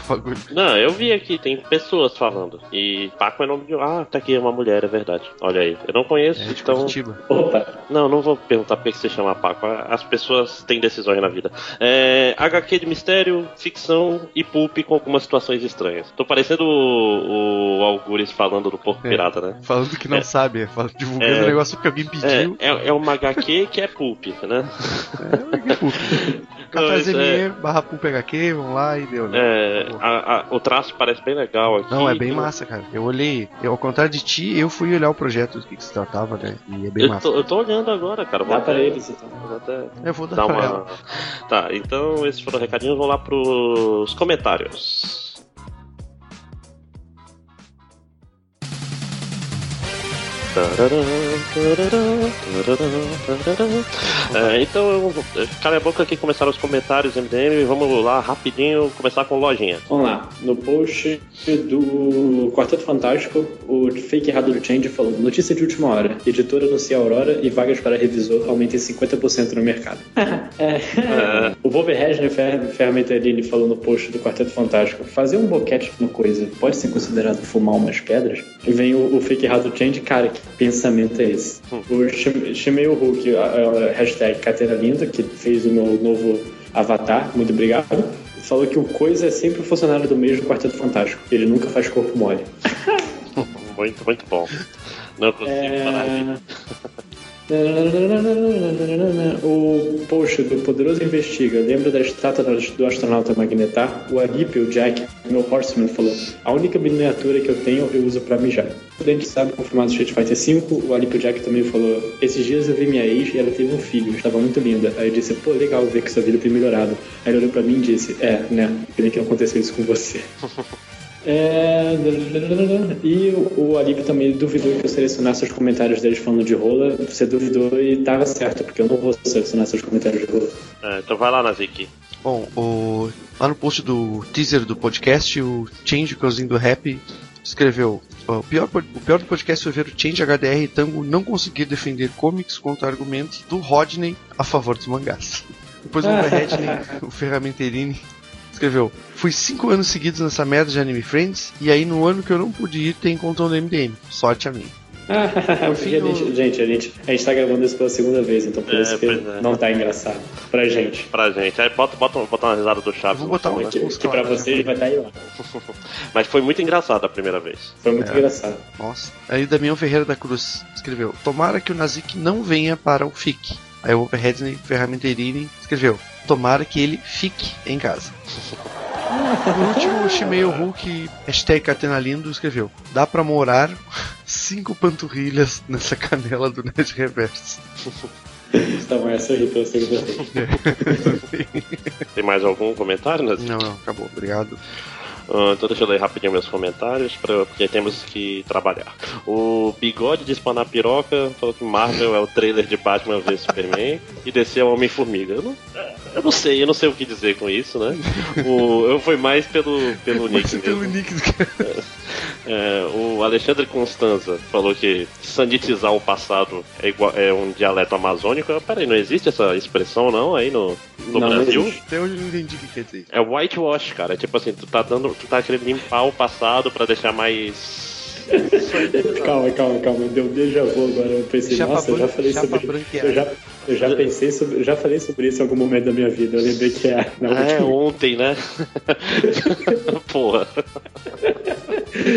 Não, eu vi aqui, tem pessoas falando. E Paco é nome de... Ah, tá aqui, é uma mulher, é verdade. Olha aí, eu não conheço, é, então... Curitiba. Opa. Não, não vou perguntar por que você chama Paco. As pessoas têm decisões na vida. É, H Q de mistério, ficção e pulp com algumas situações estranhas. Tô parecendo o, o Algures falando do Porco é, Pirata, né? Falando que não é, sabe, divulgando é, o negócio que alguém pediu. É, é, é uma H Q que é pulp, né? É uma H Q pulp. catarse ponto me barra pulphq, vão lá e deu, né? É, a, a, o traço parece bem legal aqui. Não, é bem então... massa, cara. Eu olhei, eu, ao contrário de ti, eu fui olhar o projeto do que, que se tratava, né? E é bem eu massa. Tô, eu tô olhando agora, cara. Vou Dá até... pra eles, então. Vou até... Eu vou dar, dar pra uma... ela. Tá, então esses foram os recadinhos. Vamos lá pros comentários. É, então eu, cala a boca aqui, começaram os comentários M D M, vamos lá rapidinho começar com lojinha. Vamos lá, no post do Quarteto Fantástico, o fake errado do Change falou: notícia de última hora, editora anuncia Aurora e vagas para revisor aumentam em cinquenta por cento no mercado. é. É. O Wolverine Fermentarini falou no post do Quarteto Fantástico: fazer um boquete com coisa pode ser considerado fumar umas pedras? E vem o, o fake errado do Change, cara, que pensamento é esse? Hum. Eu chamei o Hulk, a, a hashtag Catena Linda, que fez o meu novo avatar, muito obrigado. Falou que o Coisa é sempre o funcionário do mesmo Quarteto Fantástico, ele nunca faz corpo mole. Muito, muito bom. Não consigo é... parar de... O post do Poderoso Investiga lembra da estátua do astronauta Magnetar. O Arip, o Jack, meu Horseman, falou: a única miniatura que eu tenho eu uso pra mijar. O Dente sabe confirmado Street Fighter cinco. O Arip, o Jack também falou: esses dias eu vi minha ex e ela teve um filho, estava muito linda. Aí eu disse: pô, legal ver que sua vida tem melhorado. Aí ele olhou pra mim e disse: é, né, pena que não aconteceu isso com você. É... E o Alip também duvidou que eu selecionasse os comentários deles falando de rola. Você duvidou e tava certo, porque eu não vou selecionar seus comentários de rola. É, então vai lá, Nazik. Bom, o... lá no post do teaser do podcast, o Change, o cozinho do rap, escreveu: o pior, o pior do podcast foi ver o Change, H D R e Tango não conseguir defender comics contra argumentos do Rodney a favor dos mangás. Depois o Redney, o Ferramenterini, escreveu: fui cinco anos seguidos nessa merda de Anime Friends, e aí no ano que eu não pude ir tem encontrão do M D M. Sorte a mim. Ah, porque no... a gente, gente, a gente, a gente tá gravando isso pela segunda vez, então por é, isso que é. não tá engraçado. Pra gente. Pra gente. Aí bota, bota, bota uma risada do Chaves. Eu vou botar uma, né? Que, que pra claro, vocês né? vai estar aí lá. Mas foi muito engraçado a primeira vez. Foi muito é. engraçado. Nossa. Aí o Damião Ferreira da Cruz escreveu: tomara que o Nazik não venha para o F I C. Aí o Wolverine Ferramenterini escreveu: tomara que ele fique em casa. Por último, o Shimeio Hulk, hashtag Catenalindo, escreveu: dá pra morar cinco panturrilhas nessa canela do Nerd Reverso. Tá bom, essa aí pela segunda vez. Tem mais algum comentário, Nath? Não, não, acabou, obrigado. Uh, então deixa eu ler rapidinho meus comentários pra, porque temos que trabalhar. O Bigode de Espanar Piroca falou que Marvel é o trailer de Batman vs Superman e D C é o Homem-Formiga. Eu não, eu não sei, eu não sei o que dizer com isso, né? O, eu fui mais pelo, pelo Nick pelo mesmo. Nick. É, o Alexandre Constanza falou que sanitizar o passado é, igual, é um dialeto amazônico. Eu, peraí, não existe essa expressão não aí no, no não, Brasil? Até hoje eu não entendi o que é isso. É whitewash, cara. É tipo assim, tu tá dando, tu tá querendo limpar o passado pra deixar mais... calma, calma, calma. Deu um déjà vu agora. Eu pensei, chapa nossa, eu já falei sobre branqueada. Eu já, eu já pensei sobre, eu já falei sobre isso em algum momento da minha vida. Eu lembrei que é na última... É, ontem, né? Porra.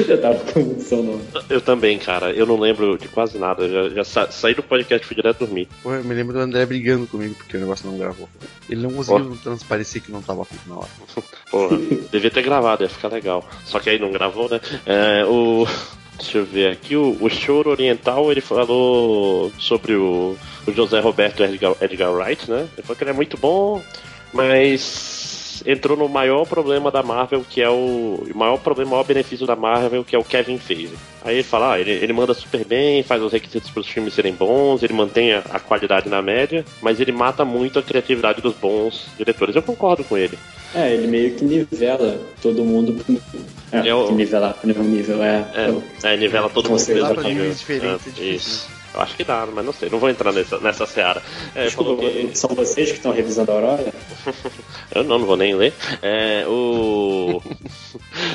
Eu tava com sono. Eu também, cara. Eu não lembro de quase nada. Eu já, já sa- saí do podcast e fui direto dormir. Pô, eu me lembro do André brigando comigo porque o negócio não gravou. Ele não conseguiu oh. transparecer que não tava com na hora. Porra, devia ter gravado, ia ficar legal. Só que aí não gravou, né? É, o... Deixa eu ver aqui, o, o Choro Oriental, ele falou sobre o, o José Roberto Edgar, Edgar Wright, né? Ele falou que ele é muito bom, mas entrou no maior problema da Marvel, que é o, o maior problema, o maior benefício da Marvel, que é o Kevin Feige. Aí ele fala, ah, ele, ele manda super bem, faz os requisitos para os filmes serem bons, ele mantém a, a qualidade na média, mas ele mata muito a criatividade dos bons diretores. Eu concordo com ele. É, ele meio que nivela todo mundo... É, eu... nivelar pro mesmo nível, é. É, eu... é nivela todo mundo pro mesmo nível. É, isso. Né? Eu acho que dá, mas não sei, não vou entrar nessa, nessa seara. É, Desculpa, que... são vocês que estão revisando a Aurora? Eu não, não vou nem ler. É, o...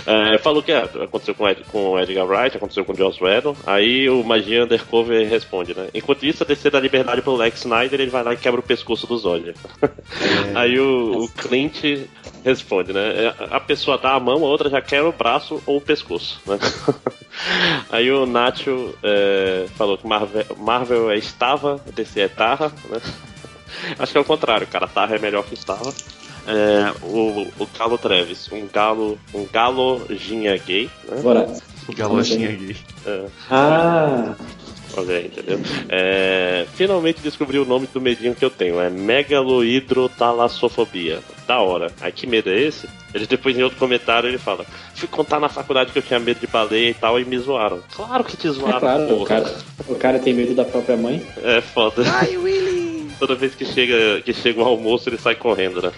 é, falou que aconteceu com, Ed, com Edgar Wright, aconteceu com o Joss Whedon. Aí o Magia Undercover responde, né? Enquanto isso, a descer da liberdade pro Lex Snyder, ele vai lá e quebra o pescoço do Zod. É. Aí o, o Clint responde, né? A pessoa dá a mão, a outra já quebra o braço ou o pescoço, né? Aí o Nacho é, falou que Marvel, Marvel é Estava, D C é Tarra, né? Acho que é o contrário, cara. Tava é melhor que estava. É, o, o Galo Travis, um galo, um galojinha gay, né? Bora. Galojinha gay. É. Ah! Olha aí, entendeu? É, finalmente descobri o nome do medinho que eu tenho. É megaloidrotalassofobia. Da hora. Aí que medo é esse? Ele depois em outro comentário ele fala: fui contar na faculdade que eu tinha medo de baleia e tal e me zoaram. Claro que te zoaram, é claro, porra. O cara, o cara tem medo da própria mãe. É foda. Ai, Willy! Toda vez que chega, que chega o almoço ele sai correndo, né?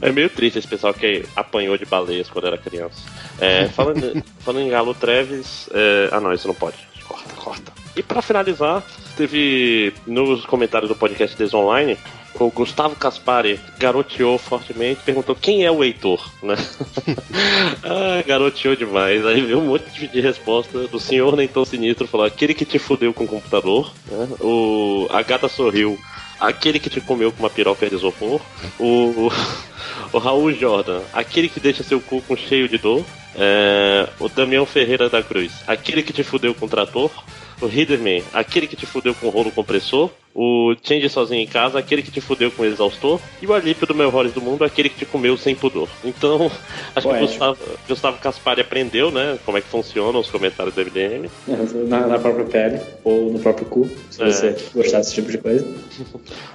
É meio triste esse pessoal que apanhou de baleias quando era criança. É, falando, falando em Galo Travis... É... Ah, não, isso não pode. Corta, corta. E pra finalizar, teve nos comentários do podcast Desonline... O Gustavo Caspari garoteou fortemente, perguntou quem é o Heitor, né? Ah, garoteou demais. Aí veio um monte de resposta do senhor nem tão sinistro, falou aquele que te fudeu com o computador, né? O... A gata sorriu, aquele que te comeu com uma piroca de isopor, o... o Raul Jordan, aquele que deixa seu cu com cheio de dor, é... o Damião Ferreira da Cruz, aquele que te fudeu com o trator, o Riderman, aquele que te fudeu com o rolo compressor, o Change Sozinho em Casa, aquele que te fudeu com o exaustor, e o Alípio do Meu Horrores do Mundo, aquele que te comeu sem pudor. Então, acho Poético. que o Gustavo, Gustavo Caspari aprendeu, né, como é que funcionam os comentários do M D M. Na, na própria pele, ou no próprio cu, se é. você gostar desse tipo de coisa.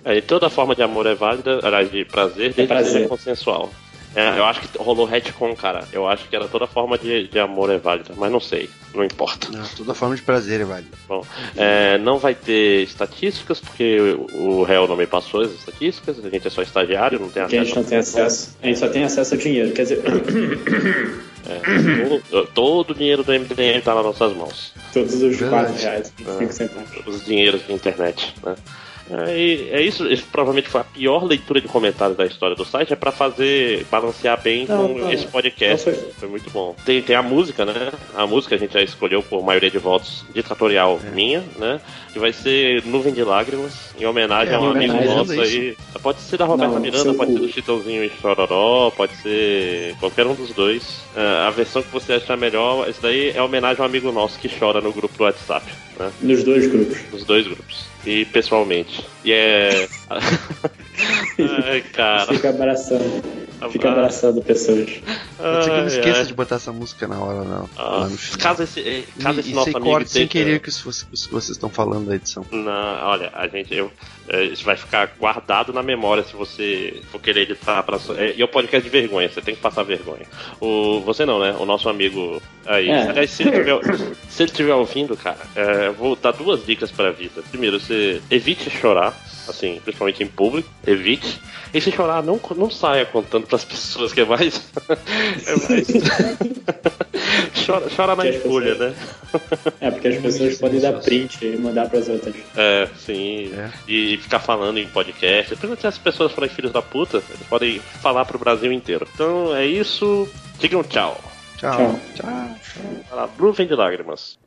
É, e toda forma de amor é válida, aliás, de prazer, desde que seja consensual. É, eu acho que rolou retcon, cara. Eu acho que era toda forma de, de amor é válida, mas não sei, não importa. Não, toda forma de prazer é válida. Bom, é, não vai ter estatísticas, porque o, o réu não me passou as estatísticas, a gente é só estagiário, não tem acesso. A gente não tem acesso, a gente só tem acesso ao dinheiro, quer dizer... É, todo, todo o dinheiro do M D M tá nas nossas mãos. Todos os quatro reais, vinte e cinco centavos. É, os dinheiros de internet, né? É, é isso, isso provavelmente foi a pior leitura de comentários da história do site. É pra fazer, balancear bem não, com não, esse podcast. Foi. foi muito bom. Tem, tem a música, né? A música a gente já escolheu por maioria de votos ditatorial é. minha, né? Que vai ser Nuvem de Lágrimas, em homenagem é, a um amigo nosso aí. Pode ser da Roberta não, Miranda, pode cu. ser do Chitãozinho e Chororó, pode ser qualquer um dos dois. Uh, a versão que você achar melhor, isso daí é homenagem a um amigo nosso que chora no grupo do WhatsApp. Né? Nos dois grupos. Nos dois grupos. E pessoalmente. E é. Ai, cara. Fica abraçando. Fica abraçando pessoas. Ai, eu não esqueça ai. de botar essa música na hora, não. Ah, caso esse, caso e, esse nosso amigo. Corte, sem querer que isso fosse, isso vocês estão falando da edição. Não, olha, a gente. Eu, isso vai ficar guardado na memória se você for querer editar. Pra, é, e o podcast de vergonha, você tem que passar vergonha. O, você não, né? O nosso amigo. Aí. É. Aliás, se ele tiver, se ele tiver ouvindo, cara, é, eu vou dar duas dicas pra vida. Primeiro, você evite chorar, assim, principalmente em público, evite. E se chorar, não, não saia contando pras pessoas que é mais. É mais. Chora, chora na escolha, né? É, porque as pessoas podem dar print e mandar pras outras. É, sim. É. E ficar falando em podcast. Principalmente as pessoas forem filhos da puta, eles podem falar pro Brasil inteiro. Então é isso. Digam tchau. Tchau. Tchau. Tchau. Nuvem de Lágrimas.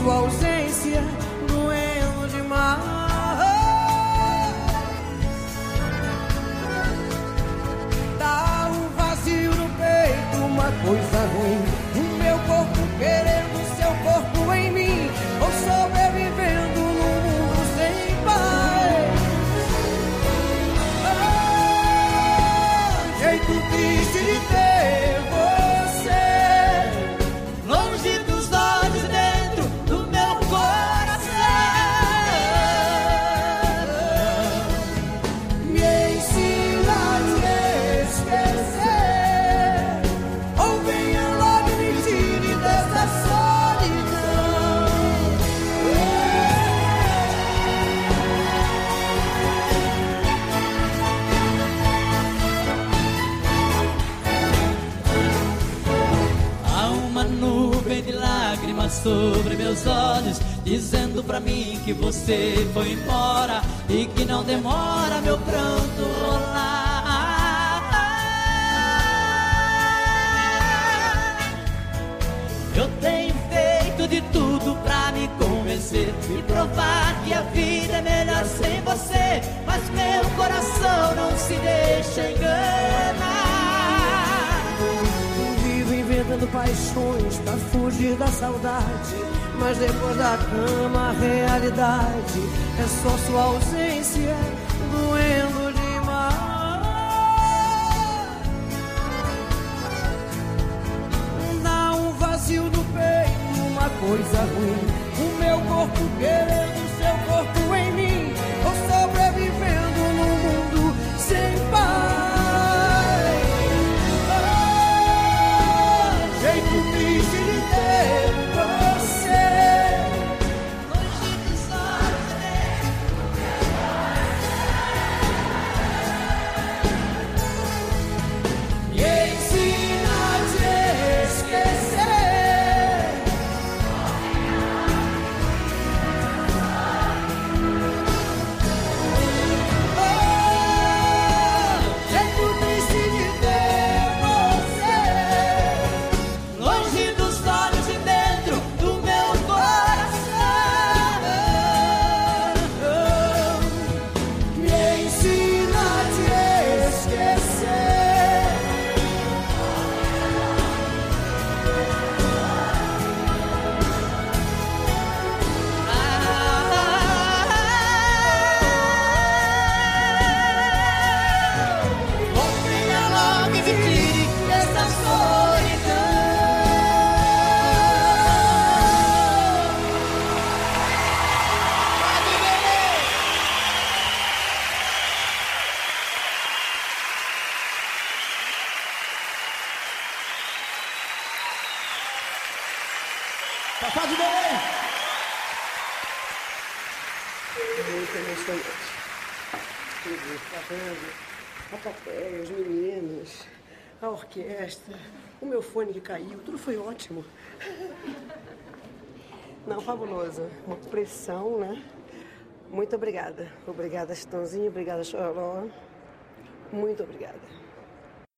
Sua ausência doendo demais. Dá um vazio no peito, uma coisa ruim. O meu corpo querendo seu corpo em mim, ou sobrevivendo num mundo sem paz. Oh, jeito triste de ter você longe dos olhos, dentro do meu coração. Me ensina a te esquecer, ou venha logo me tire dessa solidão. Há uma nuvem de lágrimas sobre meus olhos, dizendo pra mim que você foi embora e que não demora meu pranto rolar. Eu tenho feito de tudo pra me convencer e provar que a vida é melhor sem você, mas meu coração não se deixa enganar. Vivo inventando paixões pra fugir da saudade, mas depois da cama a realidade é só sua ausência doendo demais. Dá um vazio no peito, uma coisa ruim. O meu corpo querendo seu corpo em mim, ou sobrevivendo num mundo sem paz. Oh, jeito triste de ter você. Me ensina a te esquecer, oh, jeito triste de ter você longe dos olhos e dentro do meu coração. Me ensina a te esquecer. Ou venha logo e me tire dessa solidão. Safado dele! Muito emocionante. Tudo, tá vendo? A plateia, os meninos, a orquestra, o meu fone que caiu, tudo foi ótimo. Não, fabuloso. Uma pressão, né? Muito obrigada. Obrigada, Chitãozinho. Obrigada, Chororó. Muito obrigada.